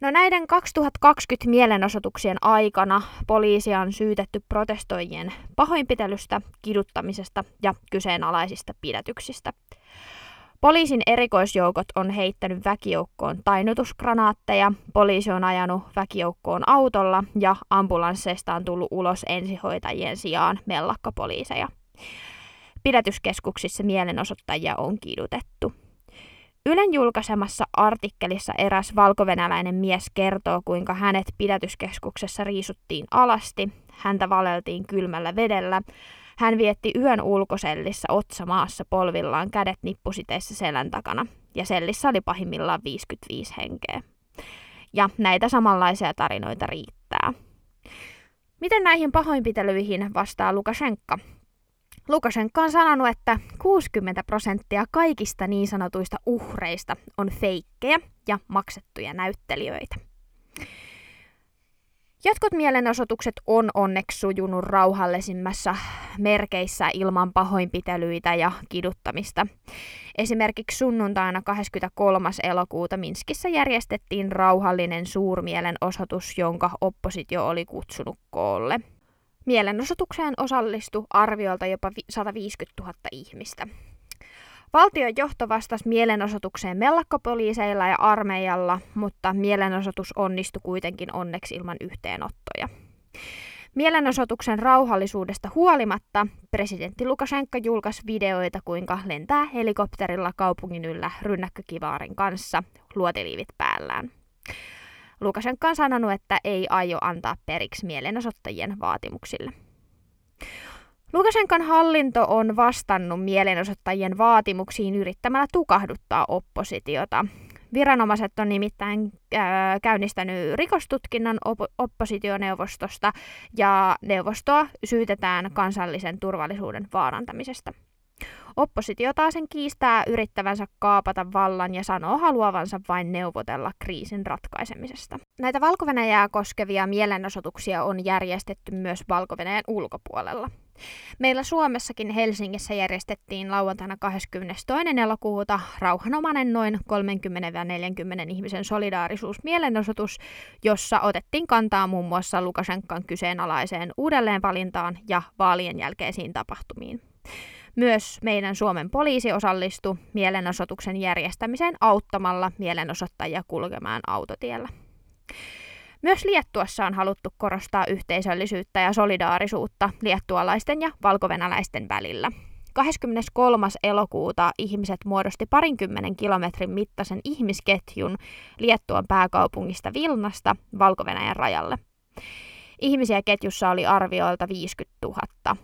No näiden kaksituhattakaksikymmentä mielenosoituksien aikana poliisia on syytetty protestoijien pahoinpitelystä, kiduttamisesta ja kyseenalaisista pidätyksistä. Poliisin erikoisjoukot on heittänyt väkijoukkoon tainnutuskranaatteja, poliisi on ajanut väkijoukkoon autolla ja ambulansseista on tullut ulos ensihoitajien sijaan mellakkapoliiseja. Pidätyskeskuksissa mielenosoittajia on kidutettu. Ylen julkaisemassa artikkelissa eräs valkovenäläinen mies kertoo, kuinka hänet pidätyskeskuksessa riisuttiin alasti, häntä valeltiin kylmällä vedellä. Hän vietti yön ulkosellissa otsa maassa polvillaan, kädet nippusiteissä selän takana, ja sellissä oli pahimmillaan viisikymmentäviisi henkeä. Ja näitä samanlaisia tarinoita riittää. Miten näihin pahoinpitelyihin vastaa Lukašenka? Lukašenka on sanonut, että kuusikymmentä prosenttia kaikista niin sanotuista uhreista on feikkejä ja maksettuja näyttelijöitä. Jotkut mielenosoitukset on onneksi sujunut rauhallisimmässä merkeissä ilman pahoinpitelyitä ja kiduttamista. Esimerkiksi sunnuntaina kahdeskymmeneskolmas elokuuta Minskissä järjestettiin rauhallinen suurmielenosoitus, jonka oppositio oli kutsunut koolle. Mielenosoitukseen osallistui arviolta jopa sataviisikymmentätuhatta ihmistä. Valtion johto vastasi mielenosoitukseen mellakkapoliiseilla ja armeijalla, mutta mielenosoitus onnistui kuitenkin onneksi ilman yhteenottoja. Mielenosoituksen rauhallisuudesta huolimatta presidentti Lukašenka julkaisi videoita, kuinka lentää helikopterilla kaupungin yllä rynnäkkökivaarin kanssa luotiliivit päällään. Lukašenka on sanonut, että ei aio antaa periksi mielenosoittajien vaatimuksille. Lukašenkan hallinto on vastannut mielenosoittajien vaatimuksiin yrittämällä tukahduttaa oppositiota. Viranomaiset on nimittäin käynnistänyt rikostutkinnan op- oppositioneuvostosta ja neuvostoa syytetään kansallisen turvallisuuden vaarantamisesta. Oppositio taasen kiistää yrittävänsä kaapata vallan ja sanoo haluavansa vain neuvotella kriisin ratkaisemisesta. Näitä Valko-Venäjää koskevia mielenosoituksia on järjestetty myös Valko-Venäjän ulkopuolella. Meillä Suomessakin Helsingissä järjestettiin lauantaina kahdeskymmenestoinen elokuuta rauhanomainen noin kolmekymmentä neljäkymmentä ihmisen solidaarisuusmielenosoitus, jossa otettiin kantaa muun muassa Lukašenkan kyseenalaiseen uudelleenvalintaan ja vaalien jälkeisiin tapahtumiin. Myös meidän Suomen poliisi osallistui mielenosoituksen järjestämiseen auttamalla mielenosoittajia kulkemaan autotiellä. Myös Liettuassa on haluttu korostaa yhteisöllisyyttä ja solidaarisuutta liettualaisten ja valkovenäläisten välillä. kahdeskymmeneskolmas elokuuta ihmiset muodosti parinkymmenen kilometrin mittaisen ihmisketjun Liettuan pääkaupungista Vilnasta Valko-Venäjän rajalle. Ihmisiä ketjussa oli arvioilta viisikymmentätuhatta.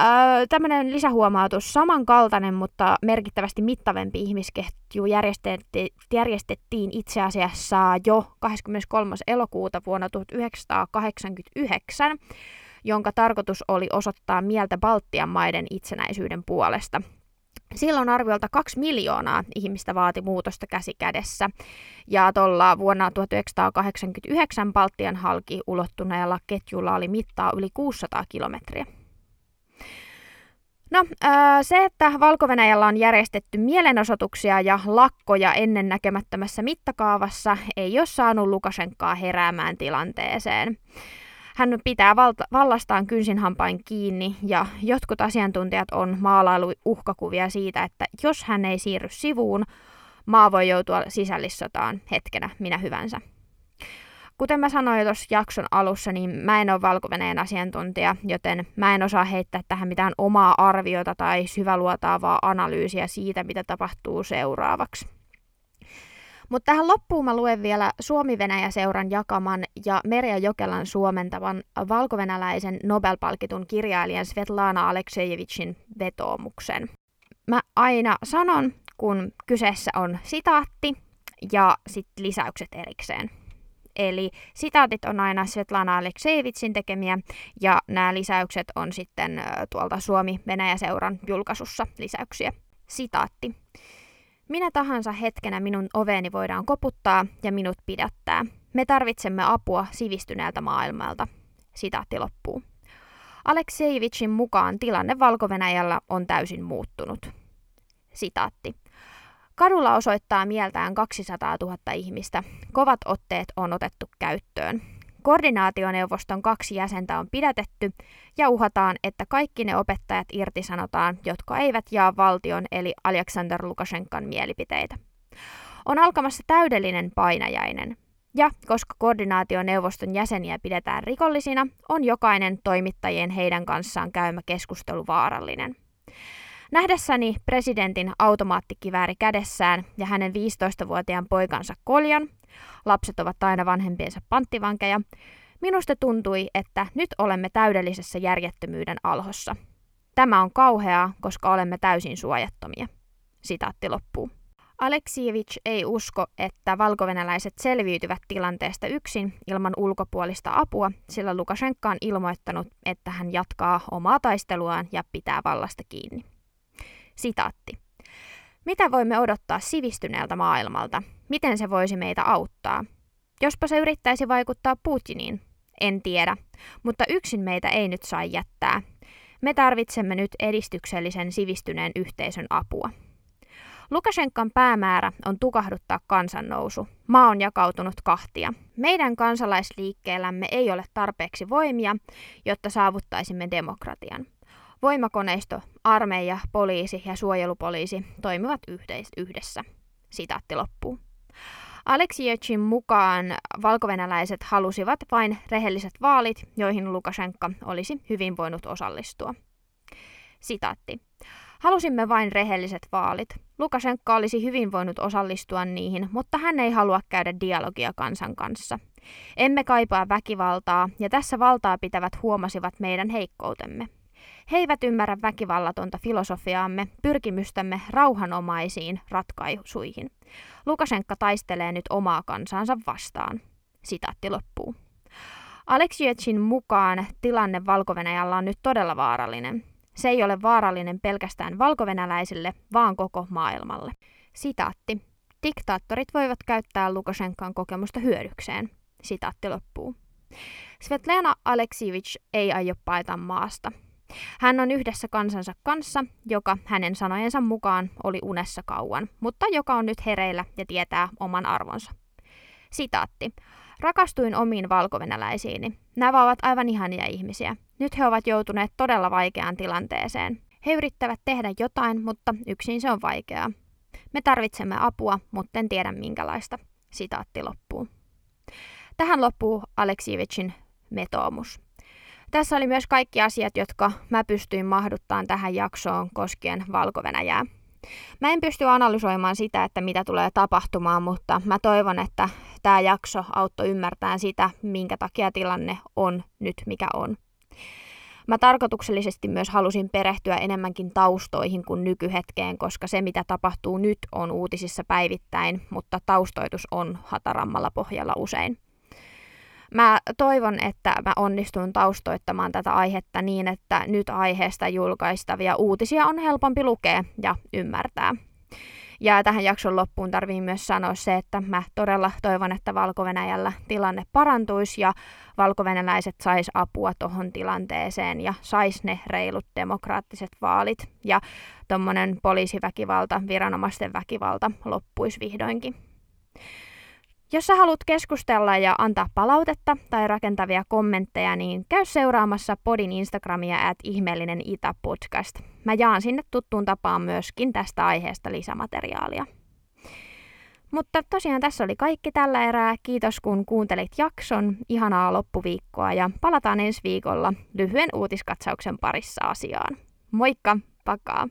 Öö, tämmöinen lisähuomautus, samankaltainen, mutta merkittävästi mittavempi ihmisketju järjestettiin, järjestettiin itse asiassa jo kahdeskymmeneskolmas elokuuta vuonna tuhatyhdeksänsataakahdeksankymmentäyhdeksän, jonka tarkoitus oli osoittaa mieltä Baltian maiden itsenäisyyden puolesta. Silloin arviolta kaksi miljoonaa ihmistä vaati muutosta käsi kädessä, ja tuolla vuonna tuhatyhdeksänsataakahdeksankymmentäyhdeksän Baltian halki ulottuneella ketjulla oli mittaa yli kuusisataa kilometriä. No, se, että Valko-Venäjällä on järjestetty mielenosoituksia ja lakkoja ennennäkemättömässä mittakaavassa, ei ole saanut Lukašenkaa heräämään tilanteeseen. Hän pitää vallastaan kynsin hampain kiinni ja jotkut asiantuntijat on maalailu uhkakuvia siitä, että jos hän ei siirry sivuun, maa voi joutua sisällissotaan hetkenä minä hyvänsä. Kuten mä sanoin tuossa jakson alussa, niin mä en ole Valko-Venäjän asiantuntija, joten mä en osaa heittää tähän mitään omaa arviota tai syväluotaavaa analyysiä siitä, mitä tapahtuu seuraavaksi. Mutta tähän loppuun mä luen vielä Suomi-Venäjä-seuran jakaman ja Merja Jokelan suomentavan valkovenäläisen Nobel-palkitun kirjailijan Svetlana Aleksijevitšin vetoomuksen. Mä aina sanon, kun kyseessä on sitaatti ja sitten lisäykset erikseen. Eli sitaatit on aina Svetlana Aleksijevitšin tekemiä, ja nämä lisäykset on sitten tuolta Suomi-Venäjä-seuran julkaisussa lisäyksiä. Sitaatti. Minä tahansa hetkenä minun oveeni voidaan koputtaa ja minut pidättää. Me tarvitsemme apua sivistyneeltä maailmalta. Sitaatti loppuu. Aleksijevitšin mukaan tilanne Valko-Venäjällä on täysin muuttunut. Sitaatti. Kadulla osoittaa mieltään kaksisataatuhatta ihmistä. Kovat otteet on otettu käyttöön. Koordinaationeuvoston kaksi jäsentä on pidätetty ja uhataan, että kaikki ne opettajat irtisanotaan, jotka eivät jaa valtion eli Aljaksandr Lukašenkan mielipiteitä. On alkamassa täydellinen painajainen. Ja koska koordinaationeuvoston jäseniä pidetään rikollisina, on jokainen toimittajien heidän kanssaan käymä keskustelu vaarallinen. Nähdessäni presidentin automaattikivääri kädessään ja hänen viisitoistavuotiaan poikansa Koljan, lapset ovat aina vanhempiensa panttivankeja, minusta tuntui, että nyt olemme täydellisessä järjettömyyden alhossa. Tämä on kauheaa, koska olemme täysin suojattomia. Sitaatti loppuu. Aleksijevitš ei usko, että valkovenäläiset selviytyvät tilanteesta yksin ilman ulkopuolista apua, sillä Lukašenka on ilmoittanut, että hän jatkaa omaa taisteluaan ja pitää vallasta kiinni. Sitaatti. Mitä voimme odottaa sivistyneeltä maailmalta? Miten se voisi meitä auttaa? Jospa se yrittäisi vaikuttaa Putiniin? En tiedä, mutta yksin meitä ei nyt saa jättää. Me tarvitsemme nyt edistyksellisen sivistyneen yhteisön apua. Lukašenkan päämäärä on tukahduttaa kansannousu. Maa on jakautunut kahtia. Meidän kansalaisliikkeellämme ei ole tarpeeksi voimia, jotta saavuttaisimme demokratian. Voimakoneisto, armeija, poliisi ja suojelupoliisi toimivat yhdessä. Sitaatti loppuu. Aleksijevitšin mukaan valkovenäläiset halusivat vain rehelliset vaalit, joihin Lukašenka olisi hyvin voinut osallistua. Sitaatti. Halusimme vain rehelliset vaalit. Lukašenka olisi hyvin voinut osallistua niihin, mutta hän ei halua käydä dialogia kansan kanssa. Emme kaipaa väkivaltaa, ja tässä valtaa pitävät huomasivat meidän heikkoutemme. He eivät ymmärrä väkivallatonta filosofiaamme, pyrkimystämme rauhanomaisiin ratkaisuihin. Lukašenka taistelee nyt omaa kansaansa vastaan. Sitaatti loppuu. Aleksijevitšin mukaan tilanne Valko-Venäjällä on nyt todella vaarallinen. Se ei ole vaarallinen pelkästään valkovenäläisille, vaan koko maailmalle. Sitaatti. Diktaattorit voivat käyttää Lukašenkan kokemusta hyödykseen. Sitaatti loppuu. Svetlana Aleksijevitš ei aio paeta maasta. Hän on yhdessä kansansa kanssa, joka hänen sanojensa mukaan oli unessa kauan, mutta joka on nyt hereillä ja tietää oman arvonsa. Sitaatti. Rakastuin omiin valkovenäläisiini. Nämä ovat aivan ihania ihmisiä. Nyt he ovat joutuneet todella vaikeaan tilanteeseen. He yrittävät tehdä jotain, mutta yksin se on vaikeaa. Me tarvitsemme apua, mutta en tiedä minkälaista. Sitaatti loppuu. Tähän loppuu Aleksijevitšin vetoomus. Tässä oli myös kaikki asiat, jotka mä pystyin mahduttamaan tähän jaksoon koskien Valko-Venäjää. Mä en pysty analysoimaan sitä, että mitä tulee tapahtumaan, mutta mä toivon, että tämä jakso auttoi ymmärtämään sitä, minkä takia tilanne on nyt mikä on. Mä tarkoituksellisesti myös halusin perehtyä enemmänkin taustoihin kuin nykyhetkeen, koska se mitä tapahtuu nyt on uutisissa päivittäin, mutta taustoitus on hatarammalla pohjalla usein. Mä toivon, että mä onnistun taustoittamaan tätä aihetta niin, että nyt aiheesta julkaistavia uutisia on helpompi lukea ja ymmärtää. Ja tähän jakson loppuun tarvii myös sanoa se, että mä todella toivon, että Valko-Venäjällä tilanne parantuisi ja valkovenäläiset sais apua tohon tilanteeseen ja sais ne reilut demokraattiset vaalit ja tommonen poliisiväkivalta, viranomaisten väkivalta loppuisi vihdoinkin. Jos sä haluat keskustella ja antaa palautetta tai rakentavia kommentteja, niin käy seuraamassa podin Instagramia at ihmeellinen itäpodcast. Mä jaan sinne tuttuun tapaan myöskin tästä aiheesta lisämateriaalia. Mutta tosiaan tässä oli kaikki tällä erää. Kiitos kun kuuntelit jakson. Ihanaa loppuviikkoa ja palataan ensi viikolla lyhyen uutiskatsauksen parissa asiaan. Moikka, pakaa!